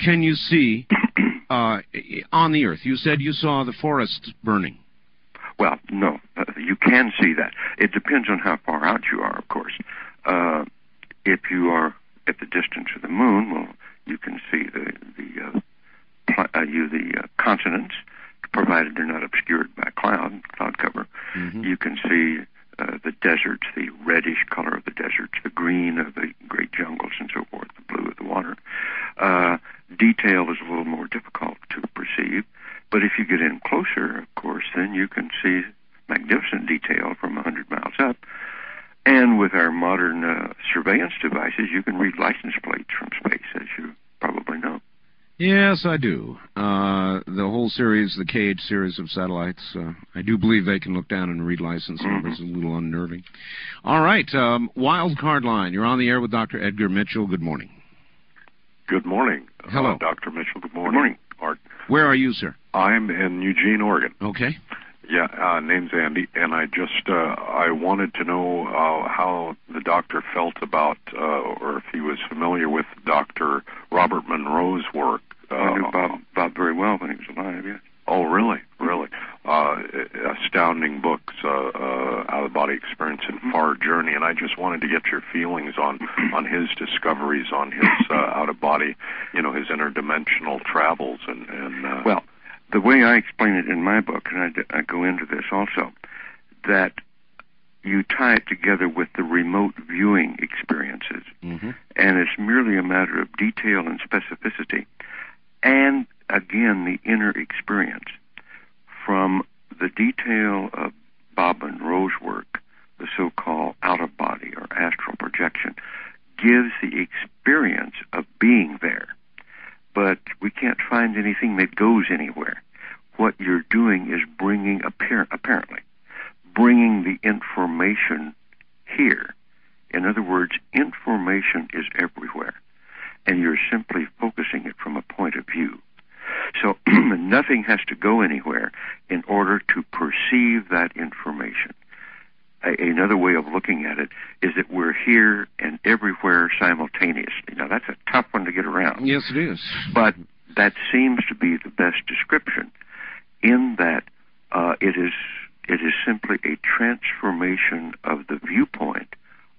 can you see on the Earth? You said you saw the forests burning. Well, no, you can see that. It depends on how far out you are, of course. If you are at the distance of the moon, well, you can see the continents, provided they're not obscured by cloud cover. You can see the deserts, the reddish color of the deserts, the green of the great jungles and so forth, the blue of the water. Detail is a little more difficult to perceive, but if you get in closer, of course, then you can see magnificent detail from 100 miles up. And with our modern surveillance devices, you can read license plates from space, as you probably know. Yes, I do. The whole series, the KH series of satellites, I do believe they can look down and read license numbers. A little unnerving. All right, wild card line. You're on the air with Dr. Edgar Mitchell. Good morning. Good morning. Hello. Dr. Mitchell, good morning. Good morning. Art. Where are you, sir? I'm in Eugene, Oregon. Okay. Yeah, name's Andy, and I just I wanted to know how the doctor felt about, or if he was familiar with Dr. Robert Monroe's work. I knew Bob very well when he was alive, yes. Oh, really? Really? Astounding books, Out-of-Body Experience and Far Journey, and I just wanted to get your feelings on his discoveries, on his out-of-body, you know, his interdimensional travels, and well, the way I explain it in my book, and I go into this also, that you tie it together with the remote viewing experiences, and it's merely a matter of detail and specificity, and again, the inner experience. From the detail of Bob Monroe's work, the so-called out-of-body or astral projection, gives the experience of being there. But we can't find anything that goes anywhere. What you're doing is bringing, apparently, bringing the information here. In other words, information is everywhere, and you're simply focusing it from a point of view. So nothing has to go anywhere in order to perceive that information. Another way of looking at it is that we're here and everywhere simultaneously. Now, that's a tough one to get around. Yes, it is. But that seems to be the best description, in that it is simply a transformation of the viewpoint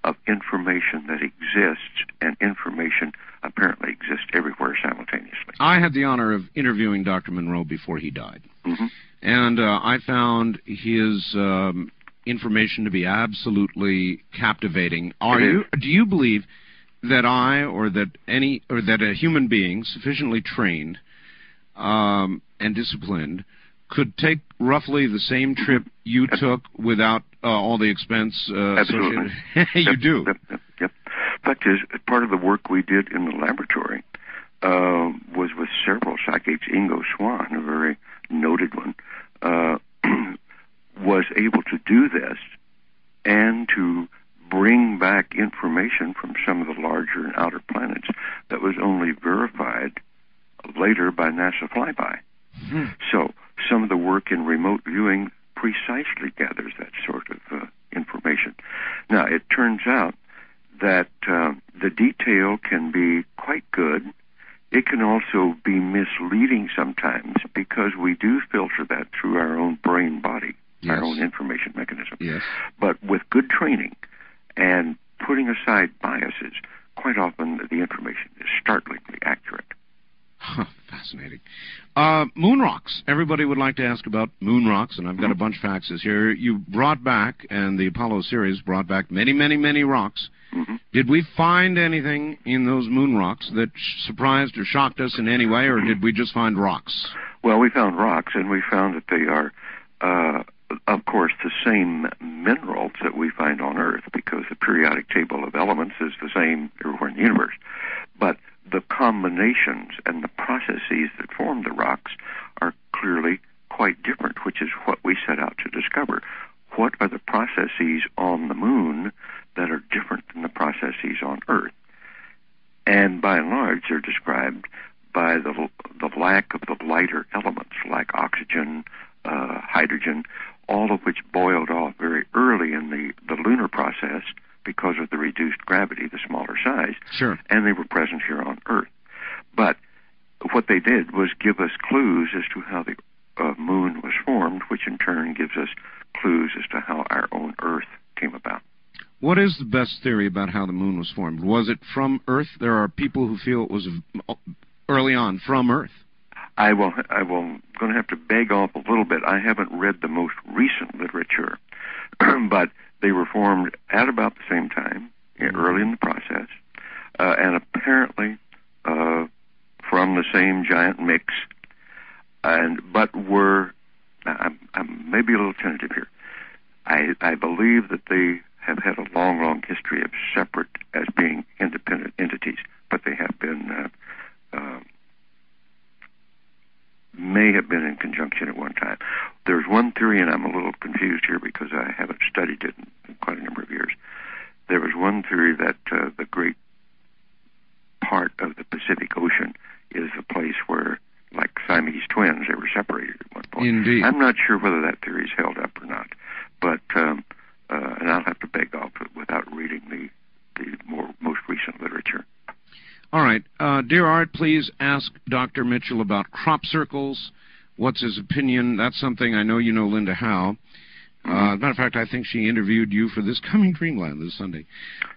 of information that exists, and information apparently exists everywhere simultaneously. I had the honor of interviewing Dr. Monroe before he died, and I found his information to be absolutely captivating. Do you believe that that a human being sufficiently trained and disciplined could take roughly the same trip you took without all the expense associated? Yep. Fact is, part of the work we did in the laboratory was with several psychics. Ingo Swann, a very noted one, was able to do this and to bring back information from some of the larger and outer planets that was only verified later by NASA flyby. So some of the work in remote viewing precisely gathers that sort of information. Now, it turns out that the detail can be quite good. It can also be misleading sometimes, because we do filter that through our own brain-body, our own information mechanism. But with good training and putting aside biases, quite often the information is startlingly accurate. Huh, fascinating. Moon rocks. Everybody would like to ask about moon rocks, and I've got a bunch of faxes here. You brought back, and the Apollo series brought back many, many, many rocks. Mm-hmm. Did we find anything in those moon rocks that surprised or shocked us in any way, or did we just find rocks? Well, we found rocks, and we found that they are, of course, the same minerals that we find on Earth, because the periodic table of elements is the same everywhere in the universe. But the combinations and the processes that form the rocks are clearly quite different, which is what we set out to discover. What are the processes on the moon that are different than the processes on Earth? And by and large, they're described by the lack of the lighter elements, like oxygen, hydrogen, all of which boiled off very early in the lunar process because of the reduced gravity, the smaller size. Sure. And they were present here on Earth. But what they did was give us clues as to how the moon was formed, which in turn gives us clues as to how our own Earth came about. What is the best theory about how the moon was formed? Was it from Earth? There are people who feel it was early on from Earth. I'm going to have to beg off a little bit. I haven't read the most recent literature, but they were formed at about the same time, early in the process, and apparently from the same giant mix, but were, I'm maybe a little tentative here. I believe that they have had a long, long history of separate as being independent entities, but they have been... may have been in conjunction at one time. There's one theory, and I'm a little confused here because I haven't studied it in quite a number of years. There was one theory that the great part of the Pacific Ocean is the place where, like Siamese twins, they were separated at one point. Indeed. I'm not sure whether that theory is held up or not, but and I'll have to beg off without reading the most recent literature. All right. Dear Art, please ask Dr. Mitchell about crop circles. What's his opinion? That's something I know you know Linda Howe. As a matter of fact, I think she interviewed you for this coming Dreamland this Sunday.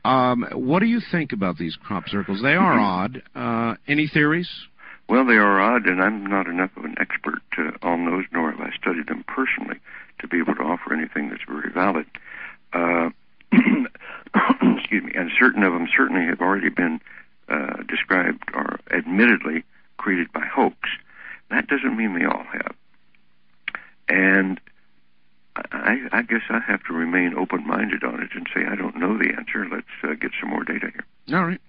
What do you think about these crop circles? They are odd. Any theories? Well, they are odd, and I'm not enough of an expert on those, nor have I studied them personally, to be able to offer anything that's very valid. Excuse me. And certain of them certainly have already been described or admittedly created by hoax. That doesn't mean they all have. And I guess I have to remain open-minded on it and say I don't know the answer. Let's get some more data here. All right.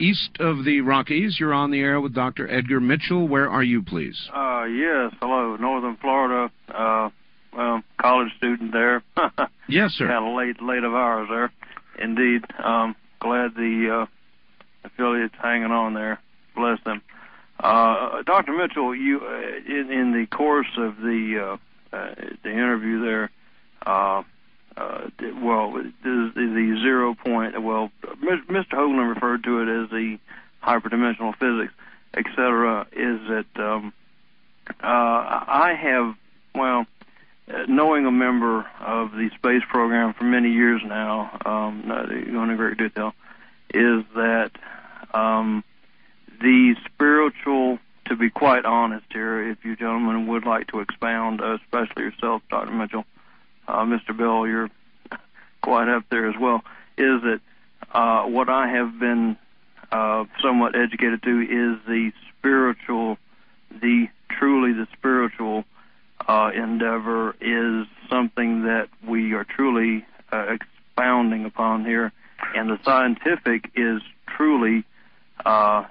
East of the Rockies, you're on the air with Dr. Edgar Mitchell. Where are you, please? Yes, hello, northern Florida. Well, college student there. Yes, sir. Had a late of hours there. Indeed. Glad the... affiliates hanging on there. Bless them. Dr. Mitchell, you in the course of the interview there, well, the zero point, well, Mr. Hoagland referred to it as the hyperdimensional physics, etc., is that I have, well, knowing a member of the space program for many years now, not going into great detail, is that the spiritual, to be quite honest here, if you gentlemen would like to expound, especially yourself, Dr. Mitchell, Mr. Bell, you're quite up there as well, is that what I have been somewhat educated to is the spiritual, the spiritual endeavor is something that we are truly expounding upon here. And the scientific is truly a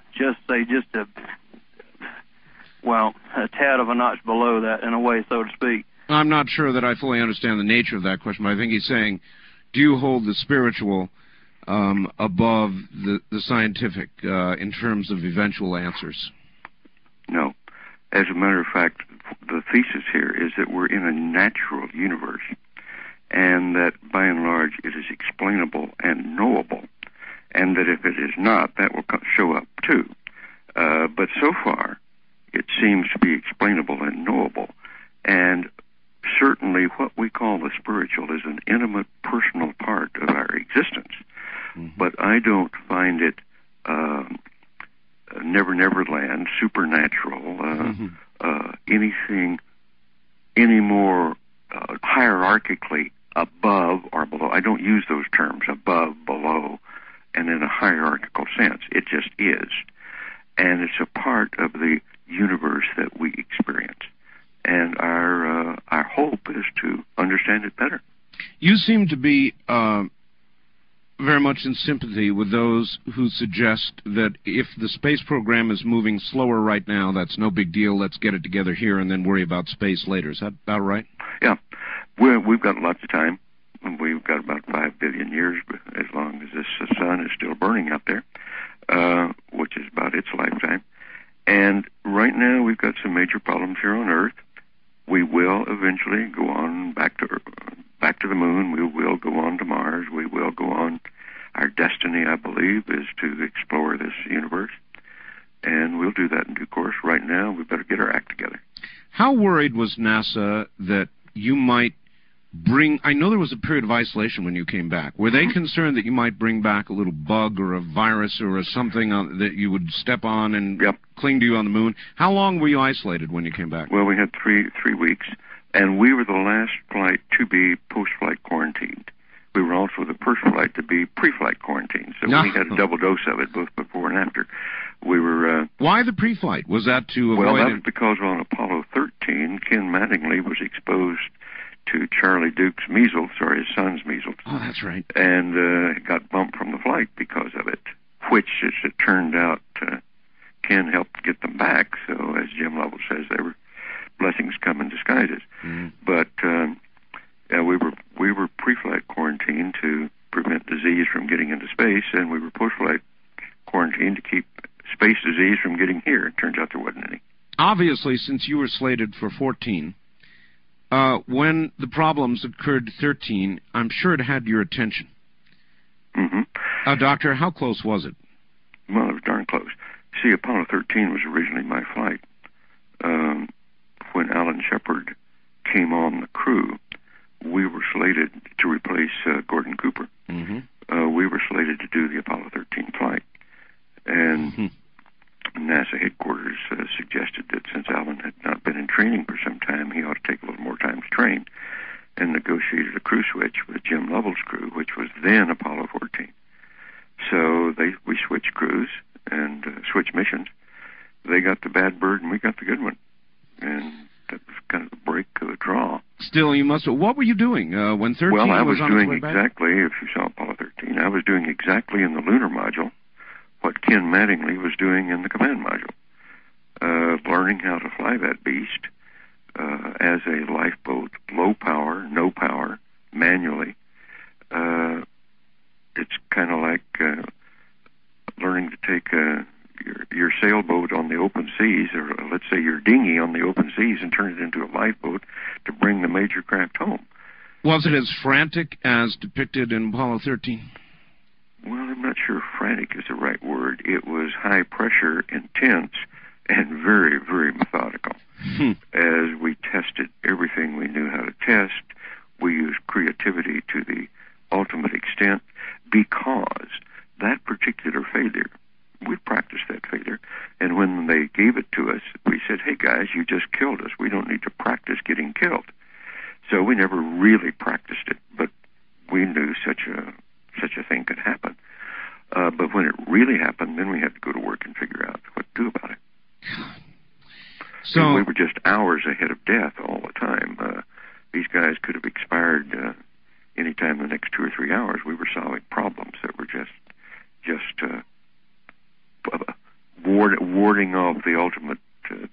tad of a notch below that in a way, so to speak. I'm not sure that I fully understand the nature of that question, but I think he's saying, do you hold the spiritual above the scientific in terms of eventual answers? No. As a matter of fact, the thesis here is that we're in a natural universe, and that, by and large, it is explainable and knowable, and that if it is not, that will show up, too. But so far, it seems to be explainable and knowable, and certainly what we call the spiritual is an intimate, personal part of our existence, but I don't find it Never Never Land, supernatural, any more hierarchically above or below. I don't use those terms, above, below, and in a hierarchical sense. It just is. And it's a part of the universe that we experience. And our hope is to understand it better. You seem to be very much in sympathy with those who suggest that if the space program is moving slower right now, that's no big deal. Let's get it together here and then worry about space later. Is that about right? Yeah. We've got lots of time. We've got about 5 billion years, as long as this sun is still burning out there, which is about its lifetime. And right now we've got some major problems here on Earth. We will eventually go on back to the moon. We will go on to Mars. We will go on. Our destiny, I believe, is to explore this universe. And we'll do that in due course. Right now, we better get our act together. How worried was NASA that you might bring... I know there was a period of isolation when you came back. Were they concerned that you might bring back a little bug or a virus or something that you would step on and cling to you on the moon? How long were you isolated when you came back? Well, we had three weeks, and we were the last flight to be post-flight quarantined. We were also the first flight to be pre-flight quarantined, so we had a double dose of it both before and after. We were... Why the pre-flight? Was that to avoid... Well, that was because on Apollo 13, Ken Mattingly was exposed to Charlie Duke's measles, or his son's measles. Oh, that's right. And got bumped from the flight because of it, which, as it turned out, Ken helped get them back. So, as Jim Lovell says, they were blessings come in disguises. Mm. But we were pre-flight quarantined to prevent disease from getting into space, and we were post-flight quarantined to keep space disease from getting here. It turns out there wasn't any. Obviously, since you were slated for 14... when the problems occurred 13, I'm sure it had your attention. Mm-hmm. Doctor, how close was it? Well, it was darn close. See, Apollo 13 was originally my flight. When Alan Shepard came on the crew, we were slated to replace Gordon Cooper. Mm-hmm. We were slated to do the Apollo 13 flight. And... Mm-hmm. NASA headquarters suggested that since Alan had not been in training for some time, he ought to take a little more time to train, and negotiated a crew switch with Jim Lovell's crew, which was then Apollo 14. So we switched crews and switched missions. They got the bad bird and we got the good one. And that was kind of a break of a draw. Still, you must have... What were you doing when 13 was on its way back? Well, I was doing exactly, if you saw Apollo 13, I was doing exactly in the lunar module what Ken Mattingly was doing in the command module, learning how to fly that beast as a lifeboat, low power, no power, manually. It's kind of like learning to take your sailboat on the open seas, or let's say your dinghy on the open seas, and turn it into a lifeboat to bring the major craft home. Was it as frantic as depicted in Apollo 13? Well, I'm not sure frantic is the right word. It was high pressure, intense, and very, very methodical. As we tested everything we knew how to test, we used creativity to the ultimate extent, because that particular failure, we practiced that failure, and when they gave it to us, we said, hey guys, you just killed us. We don't need to practice getting killed. So we never really practiced it, but we knew such a thing could happen. But when it really happened, then we had to go to work and figure out what to do about it. So, and we were just hours ahead of death all the time. These guys could have expired any time in the next 2 or 3 hours. We were solving problems that were just warding off the ultimate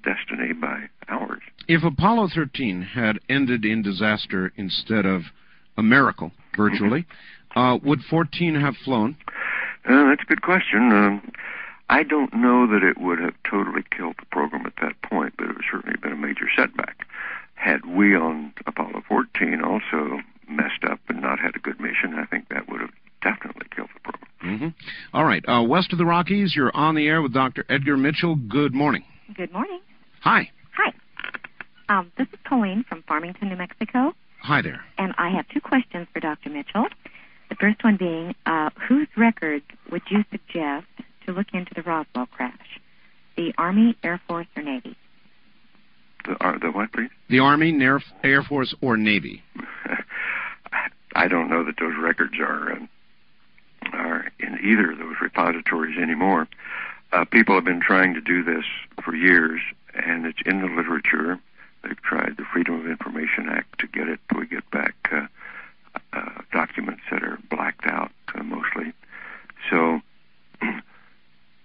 destiny by hours. If Apollo 13 had ended in disaster instead of a miracle, virtually... Mm-hmm. Would 14 have flown? That's a good question. I don't know that it would have totally killed the program at that point, but it would certainly have been a major setback. Had we on Apollo 14 also messed up and not had a good mission, I think that would have definitely killed the program. Mm-hmm. All right. West of the Rockies, you're on the air with Dr. Edgar Mitchell. Good morning. Good morning. Hi. Hi. This is Colleen from Farmington, New Mexico. Hi there. And I have two questions for Dr. Mitchell. The first one being, whose records would you suggest to look into the Roswell crash? The Army, Air Force, or Navy? The what, please? The Army, Air Force, or Navy. I don't know that those records are in either of those repositories anymore. People have been trying to do this for years, and it's in the literature. They've tried the Freedom of Information Act to get it. We get back documents that are blacked out mostly. So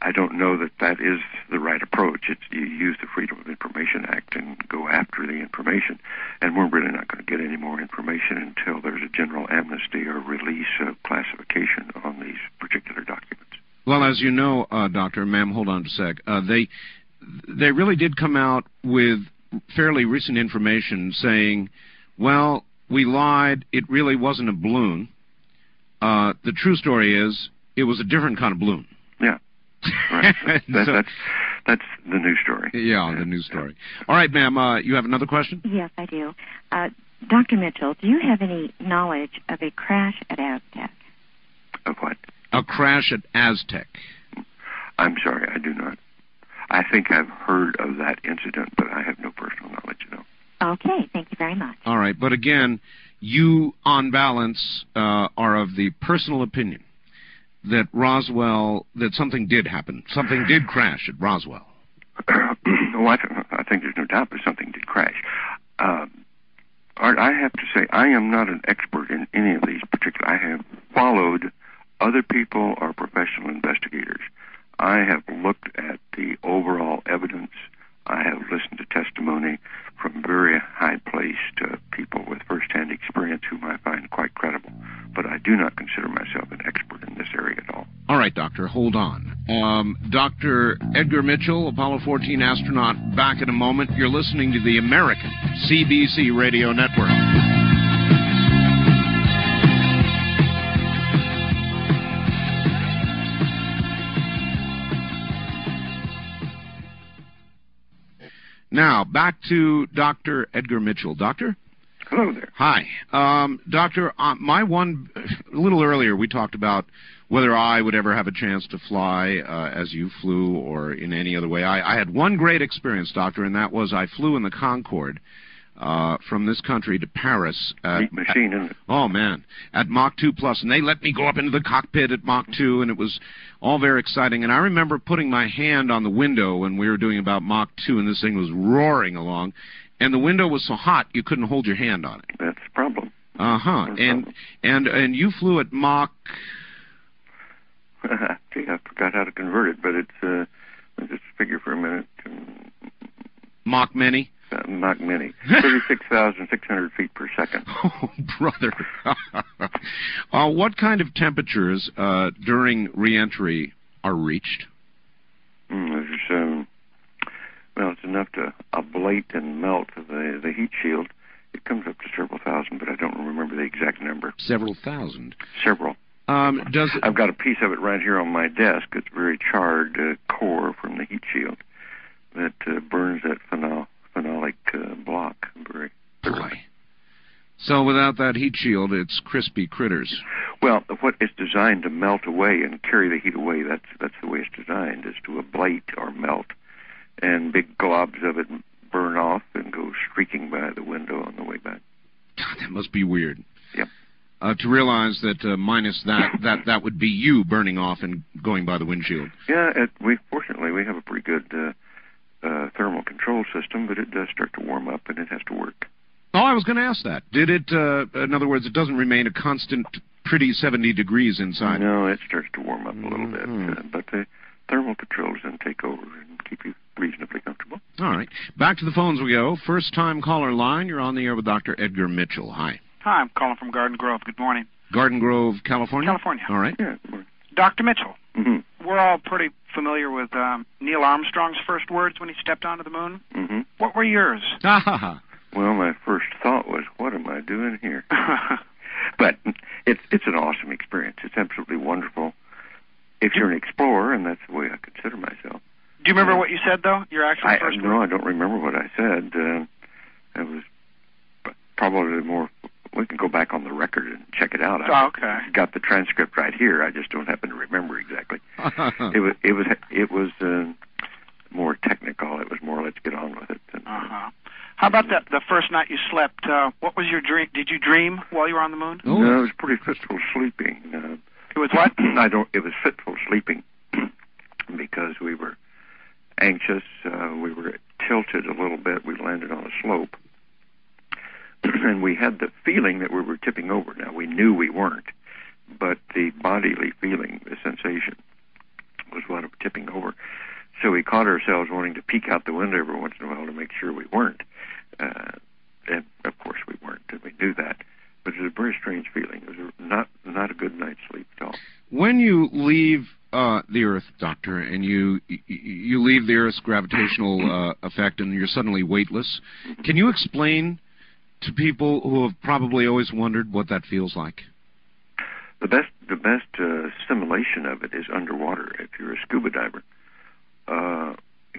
I don't know that that is the right approach. It's, you use the Freedom of Information Act and go after the information. And we're really not going to get any more information until there's a general amnesty or release of classification on these particular documents. Well, as you know, Doctor, ma'am, hold on a sec. They really did come out with fairly recent information saying, well, we lied. It really wasn't a balloon. The true story is it was a different kind of balloon. Yeah. Right. That's the new story. Yeah, the new story. All right, ma'am, you have another question? Yes, I do. Dr. Mitchell, do you have any knowledge of a crash at Aztec? Of what? A crash at Aztec. I'm sorry, I do not. I think I've heard of that incident, but I have no personal knowledge of it. Okay, thank you very much. All right, but again, you, on balance, are of the personal opinion that Roswell, that something did happen, something did crash at Roswell. Oh, I think there's no doubt that something did crash. Art, I have to say, I am not an expert in any of these particular. I have followed other people or professional investigators. I have looked at the overall evidence. I have listened to testimony from very high-placed people with first-hand experience whom I find quite credible. But I do not consider myself an expert in this area at all. All right, Doctor, hold on. Dr. Edgar Mitchell, Apollo 14 astronaut, back in a moment. You're listening to the American CBC Radio Network. Now, back to Dr. Edgar Mitchell. Doctor? Hello there. Hi. Doctor, a little earlier we talked about whether I would ever have a chance to fly as you flew or in any other way. I had one great experience, Doctor, and that was I flew in the Concorde from this country to Paris. Neat machine, isn't it? Oh, man. At Mach 2 plus, and they let me go up into the cockpit at Mach 2, and it was all very exciting. And I remember putting my hand on the window when we were doing about Mach 2, and this thing was roaring along, and the window was so hot you couldn't hold your hand on it. That's the problem. Uh-huh. And you flew at Mach... Gee, I forgot how to convert it, but it's... Let's just figure for a minute. Mach many? Not many. 36,600 feet per second. Oh, brother. What kind of temperatures during reentry are reached? Well, it's enough to ablate and melt the heat shield. It comes up to several thousand, but I don't remember the exact number. Several thousand? Several. I've got a piece of it right here on my desk. It's a very charred core from the heat shield that burns that phenolic block. Boy. So without that heat shield, it's crispy critters. Well, what it's designed to melt away and carry the heat away, that's the way it's designed, is to ablate or melt. And big globs of it burn off and go streaking by the window on the way back. God, that must be weird. Yep. To realize that minus that would be you burning off and going by the windshield. Yeah, fortunately we have a pretty good... thermal control system, but it does start to warm up and it has to work. Oh, I was going to ask that. Did it, in other words, it doesn't remain a constant pretty 70 degrees inside? No, it starts to warm up a little bit, but the thermal controls then take over and keep you reasonably comfortable. All right. Back to the phones we go. First time caller line, you're on the air with Dr. Edgar Mitchell. Hi. Hi, I'm calling from Garden Grove. Good morning. Garden Grove, California? California. All right. Yeah, good morning. Dr. Mitchell, we're all pretty familiar with Neil Armstrong's first words when he stepped onto the moon. Mm-hmm. What were yours? Well, my first thought was, what am I doing here? But it's an awesome experience. It's absolutely wonderful. If you're an explorer, and that's the way I consider myself. Do you remember what you said, though? Your actual first word? No, I don't remember what I said. It was probably more... We can go back on the record and check it out. I've got the transcript right here. I just don't happen to remember exactly. It was more technical. It was more let's get on with it. Than, How about the first night you slept? What was your dream? Did you dream while you were on the moon? No, it was pretty fitful sleeping. It was what? It was fitful sleeping because we were anxious. We were tilted a little bit. We landed on a slope, and we had the feeling that we were tipping over. Now, we knew we weren't, but the bodily feeling, the sensation, was one of tipping over. So we caught ourselves wanting to peek out the window every once in a while to make sure we weren't. And, of course, we weren't, and we knew that. But it was a very strange feeling. It was not a good night's sleep at all. When you leave the Earth, Doctor, and you leave the Earth's gravitational effect and you're suddenly weightless, can you explain to people who have probably always wondered what that feels like? The best simulation of it is underwater. If you're a scuba diver,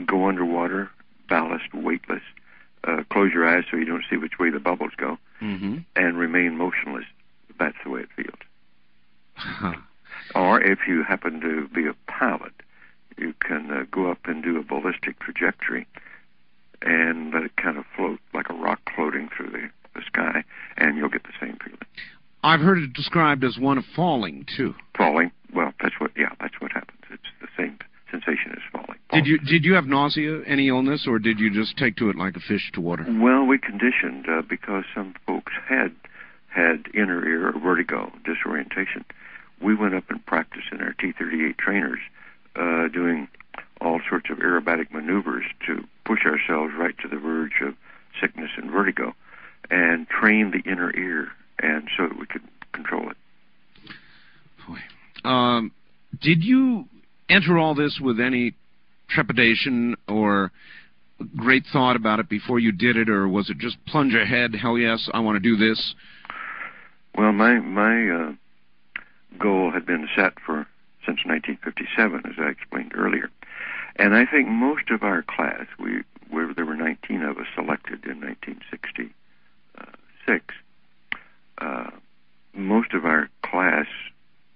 go underwater, ballast, weightless, close your eyes so you don't see which way the bubbles go, and remain motionless. That's the way it feels. Or if you happen to be a pilot, you can go up and do a ballistic trajectory and let it kind of float like a rock floating through the sky, and you'll get the same feeling. I've heard it described as one of falling, too. Falling. Well, that's what happens. It's the same sensation as falling. Did you have nausea, any illness, or did you just take to it like a fish to water? Well, we conditioned because some folks had inner ear vertigo, disorientation. We went up and practiced in our T-38 trainers doing all sorts of aerobatic maneuvers to push ourselves right to the verge of sickness and vertigo and train the inner ear and so that we could control it. Boy. Did you enter all this with any trepidation or great thought about it before you did it, or was it just plunge ahead, hell yes, I want to do this? Well, my goal had been set since 1957, as I explained earlier. And I think most of our class, there were 19 of us selected in 1966, most of our class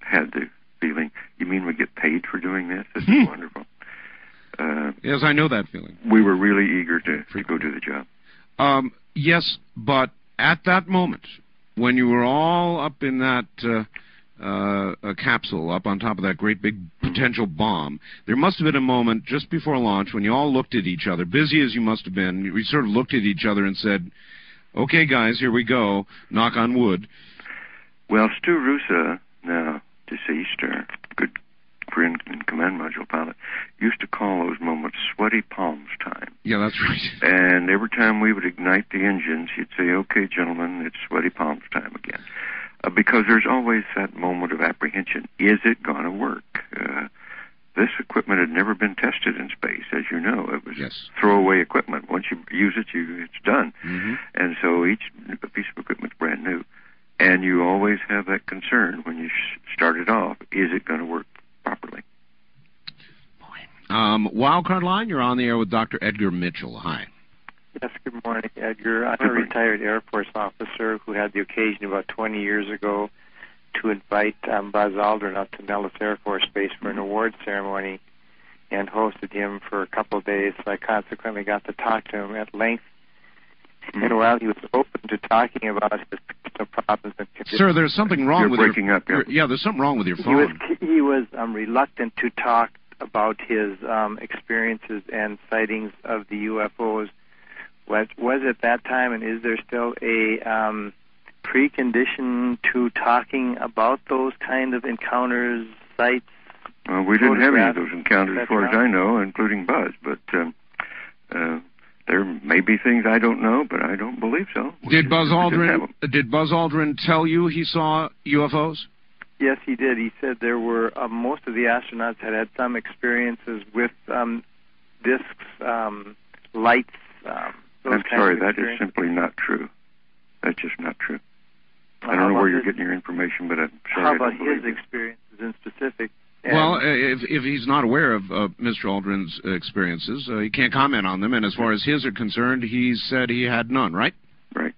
had the feeling, you mean we get paid for doing this? This is wonderful. Yes, I know that feeling. We were really eager to go do the job. Yes, but at that moment, when you were all up in that a capsule up on top of that great big potential bomb, there must have been a moment just before launch when you all looked at each other, busy as you must have been, we sort of looked at each other and said, okay, guys, here we go, knock on wood. Well, Stu Rusa, now deceased, our good friend and command module pilot, used to call those moments sweaty palms time. Yeah, that's right. And every time we would ignite the engines, he'd say, okay, gentlemen, it's sweaty palms time again. Because there's always that moment of apprehension. Is it going to work? This equipment had never been tested in space, as you know. It was throwaway equipment. Once you use it, it's done. And so each piece of equipment is brand new. And you always have that concern when you start it off. Is it going to work properly? Boy. Wildcard Line, you're on the air with Dr. Edgar Mitchell. Hi. Yes, good morning, Edgar. I'm a retired Air Force officer who had the occasion about 20 years ago to invite Buzz Aldrin up to Nellis Air Force Base for an award ceremony and hosted him for a couple of days. So I consequently got to talk to him at length. And while he was open to talking about his problems and conditions... Sir, there's something wrong with your... You're breaking up. Yeah, there's something wrong with your phone. He was reluctant to talk about his experiences and sightings of the UFOs. Was at that time, and is there still a precondition to talking about those kind of encounters, sites? Well, we didn't have any of those encounters as far as I know, including Buzz, but there may be things I don't know, but I don't believe so. Did Buzz Aldrin tell you he saw UFOs? Yes, he did. He said there were most of the astronauts had some experiences with discs, lights. I'm sorry, that is simply not true. That's just not true. I don't know where you're getting your information, but I'm sorry. How about his experiences in specific? Well, if he's not aware of Mr. Aldrin's experiences, he can't comment on them. And as far as his are concerned, he said he had none, right? Right.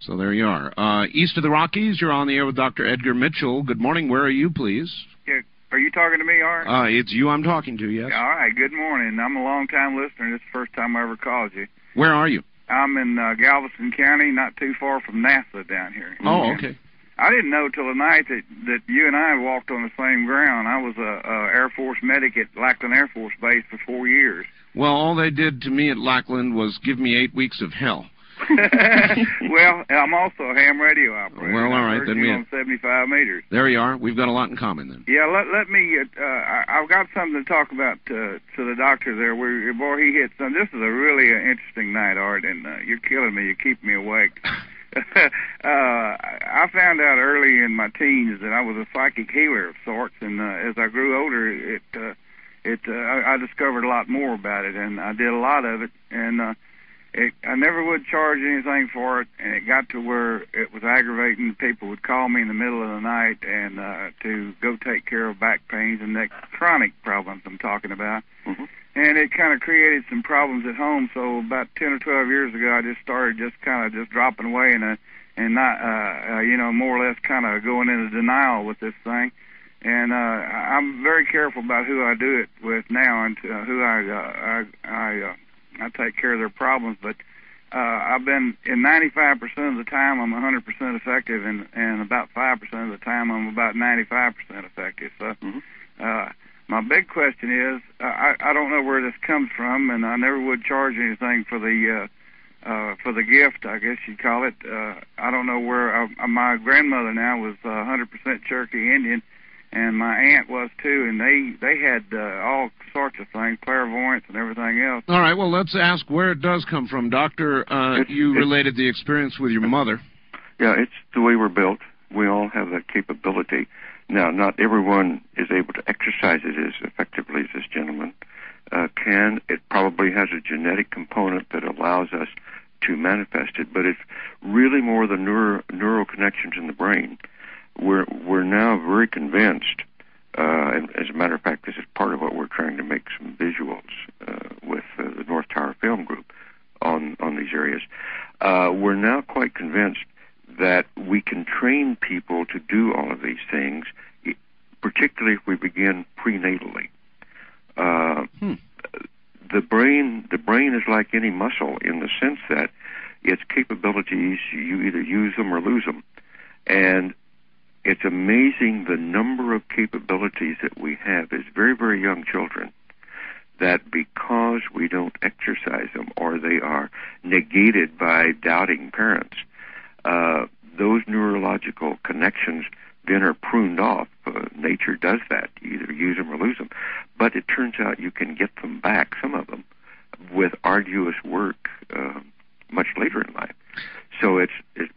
So there you are. East of the Rockies, you're on the air with Dr. Edgar Mitchell. Good morning. Where are you, please? Yeah. Are you talking to me, Art? It's you I'm talking to, yes. All right, good morning. I'm a long-time listener. This is the first time I ever called you. Where are you? I'm in Galveston County, not too far from NASA down here. Oh, okay. I didn't know till tonight that you and I walked on the same ground. I was a Air Force medic at Lackland Air Force Base for 4 years. Well, all they did to me at Lackland was give me 8 weeks of hell. Well, I'm also a ham radio operator. Well, all right, then we on 75 meters. There you are. We've got a lot in common then. Yeah, let me. I've got something to talk about to the doctor there. Where boy, he hit some. This is a really interesting night, Art, and you're killing me. You keep me awake. I found out early in my teens that I was a psychic healer of sorts, and as I grew older, I discovered a lot more about it, and I did a lot of it, and I never would charge anything for it, and it got to where it was aggravating. People would call me in the middle of the night and to go take care of back pains and neck chronic problems I'm talking about. Mm-hmm. And it kind of created some problems at home. So about 10 or 12 years ago, I just started just dropping away and not, more or less kind of going into denial with this thing. And I'm very careful about who I do it with now and who I take care of their problems. But I've been, in 95% of the time, I'm 100% effective, and about 5% of the time, I'm about 95% effective. So, mm-hmm. My big question is, I don't know where this comes from, and I never would charge anything for the gift, I guess you'd call it. I don't know where my grandmother now was 100% Cherokee Indian, and my aunt was too, and they had all sorts of things, clairvoyance and everything else. All right, well, let's ask where it does come from, Doctor. You related the experience with your mother. Yeah, it's the way we're built. We all have that capability. Now, not everyone is able to exercise it as effectively as this gentleman can. It probably has a genetic component that allows us to manifest it, but it's really more the neural connections in the brain. We're now very convinced, and as a matter of fact, this is part of what we're trying to make some visuals with the North Tower Film Group on these areas. We're now quite convinced that we can train people to do all of these things, particularly if we begin prenatally. The brain is like any muscle in the sense that its capabilities, you either use them or lose them. And it's amazing the number of capabilities that we have as very, very young children that because we don't exercise them or they are negated by doubting parents, those neurological connections then are pruned off. Nature does that. You either use them or lose them. But it turns out you can get them back, some of them, with arduous work much later in life. So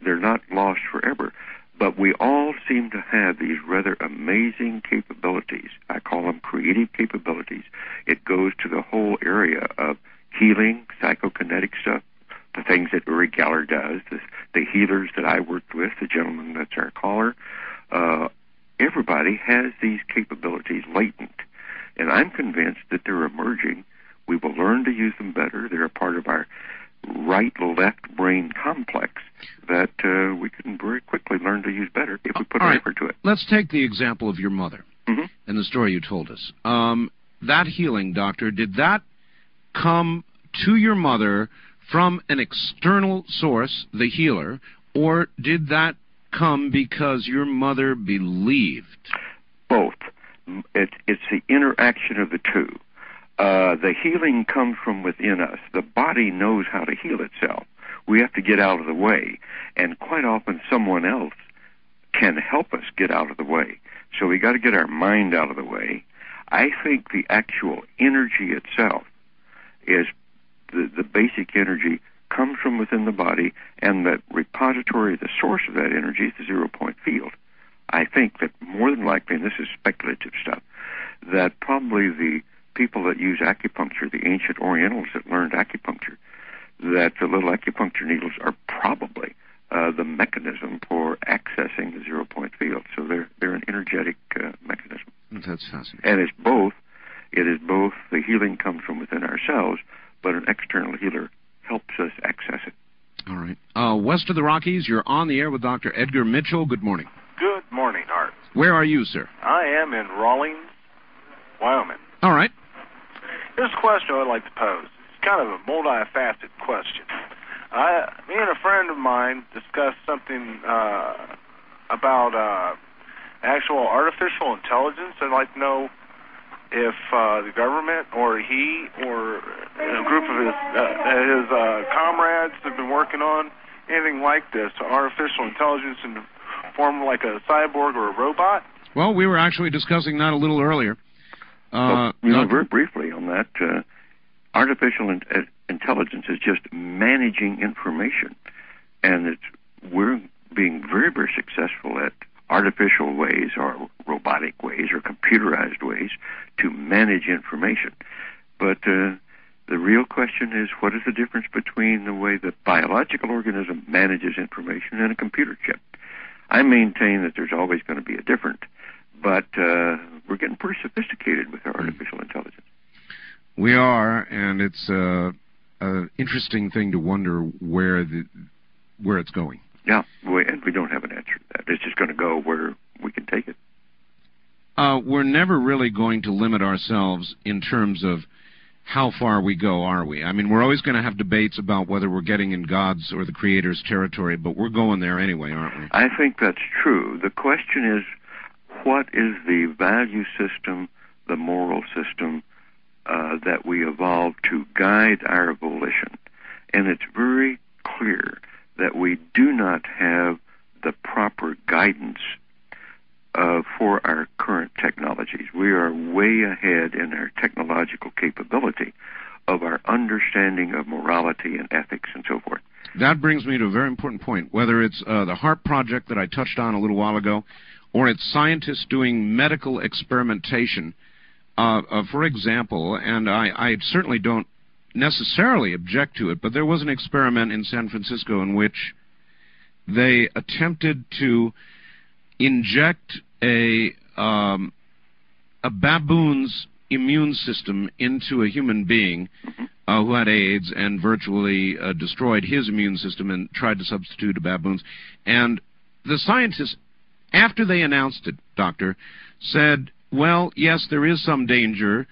they're not lost forever. But we all seem to have these rather amazing capabilities. I call them creative capabilities. It goes to the whole area of healing, psychokinetic stuff, the things that Uri Geller does, the healers that I worked with, the gentleman that's our caller. Everybody has these capabilities latent, and I'm convinced that they're emerging. We will learn to use them better. They're a part of our right-left brain complex that we can very quickly learn to use better if we put an effort to it. Let's take the example of your mother mm-hmm. and the story you told us. That healing, Doctor, did that come to your mother from an external source, the healer, or did that come because your mother believed? Both. It's the interaction of the two. The healing comes from within us. The body knows how to heal itself. We have to get out of the way, and quite often someone else can help us get out of the way. So we got to get our mind out of the way. I think the actual energy itself is the basic energy comes from within the body, and that repository, the source of that energy is the zero-point field. I think that more than likely, and this is speculative stuff, that probably the people that use acupuncture, the ancient Orientals that learned acupuncture, that the little acupuncture needles are probably the mechanism for accessing the zero-point field. So they're an energetic mechanism. That's fascinating. And it's both. It is both. The healing comes from within ourselves, but an external healer helps us access it. All right. West of the Rockies, you're on the air with Dr. Edgar Mitchell. Good morning. Good morning, Art. Where are you, sir? I am in Rawlings, Wyoming. All right. Here's a question I'd like to pose. It's kind of a multifaceted question. Me and a friend of mine discussed something about actual artificial intelligence. I'd like to know if the government or he or a group of his comrades have been working on anything like this, artificial intelligence in the form of like a cyborg or a robot. Well, we were actually discussing that a little earlier. Very briefly on that, artificial intelligence is just managing information, and we're being very, very successful at artificial ways or robotic ways or computerized ways to manage information. But the real question is, what is the difference between the way the biological organism manages information and a computer chip? I maintain that there's always going to be a difference, but we're getting pretty sophisticated with our artificial intelligence. We are, and it's an interesting thing to wonder where it's going. Yeah, and we don't have an answer to that. It's just going to go where we can take it. We're never really going to limit ourselves in terms of how far we go, are we? I mean, we're always going to have debates about whether we're getting in God's or the Creator's territory, but we're going there anyway, aren't we? I think that's true. The question is, what is the value system, the moral system that we evolve to guide our volition? And it's very clear that we do not have the proper guidance for our current technologies. We are way ahead in our technological capability of our understanding of morality and ethics and so forth. That brings me to a very important point, whether it's the HAARP project that I touched on a little while ago, or it's scientists doing medical experimentation. For example, and I certainly don't necessarily object to it, but there was an experiment in San Francisco in which they attempted to inject a baboon's immune system into a human being who had AIDS, and virtually destroyed his immune system and tried to substitute a baboon's. And the scientists, after they announced it, Doctor, said, well, yes, there is some danger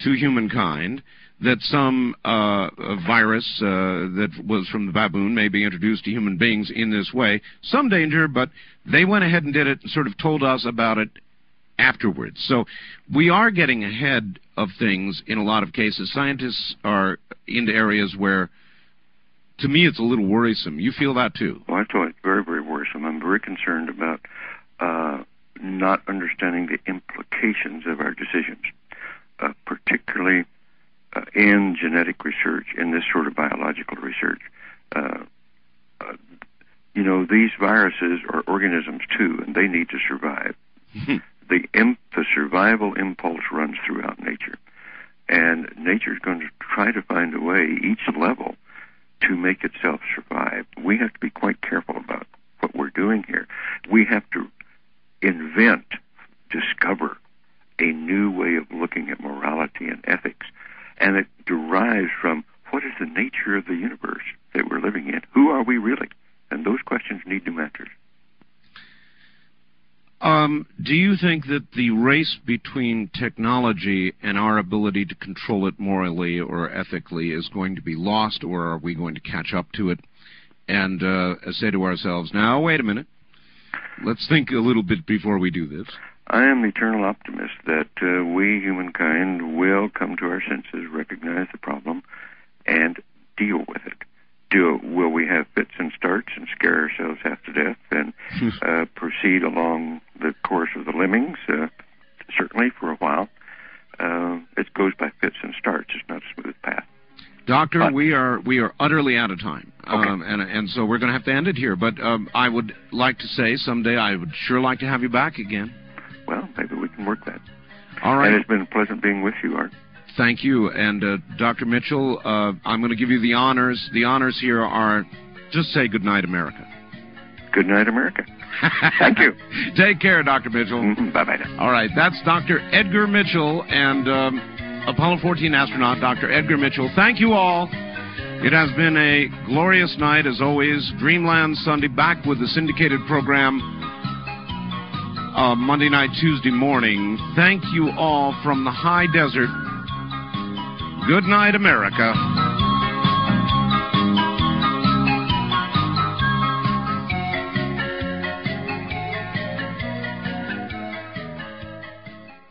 to humankind that some virus that was from the baboon may be introduced to human beings in this way. Some danger, but they went ahead and did it and sort of told us about it afterwards. So we are getting ahead of things in a lot of cases. Scientists are into areas where, to me, it's a little worrisome. You feel that, too? Well, I feel it's very, very worrisome. I'm very concerned about not understanding the implications of our decisions, particularly in genetic research, in this sort of biological research. You know, these viruses are organisms too, and they need to survive. The survival impulse runs throughout nature, and nature's going to try to find a way, each level, to make itself survive. We have to be quite careful about what we're doing here. We have to invent, discover a new way of looking at morality and ethics. And it derives from, what is the nature of the universe that we're living in? Who are we really? And those questions need to answer. Do you think that the race between technology and our ability to control it morally or ethically is going to be lost, or are we going to catch up to it and say to ourselves, now, wait a minute, let's think a little bit before we do this? I am an eternal optimist that we, humankind, will come to our senses, recognize the problem, and deal with it. Will we have fits and starts and scare ourselves half to death and proceed along the course of the lemmings? Certainly for a while. It goes by fits and starts. It's not a smooth path. Doctor, but we are utterly out of time, okay. And so we're going to have to end it here. But I would like to say someday I would sure like to have you back again. Well, maybe we can work that. All right. And it's been pleasant being with you, Art. Thank you. And Dr. Mitchell, I'm going to give you the honors. The honors here are just say goodnight, America. Good night, America. Thank you. Take care, Dr. Mitchell. Bye-bye now. All right. That's Dr. Edgar Mitchell and Apollo 14 astronaut Dr. Edgar Mitchell. Thank you all. It has been a glorious night, as always. Dreamland Sunday, back with the syndicated program Monday night, Tuesday morning. Thank you all from the high desert. Good night, America.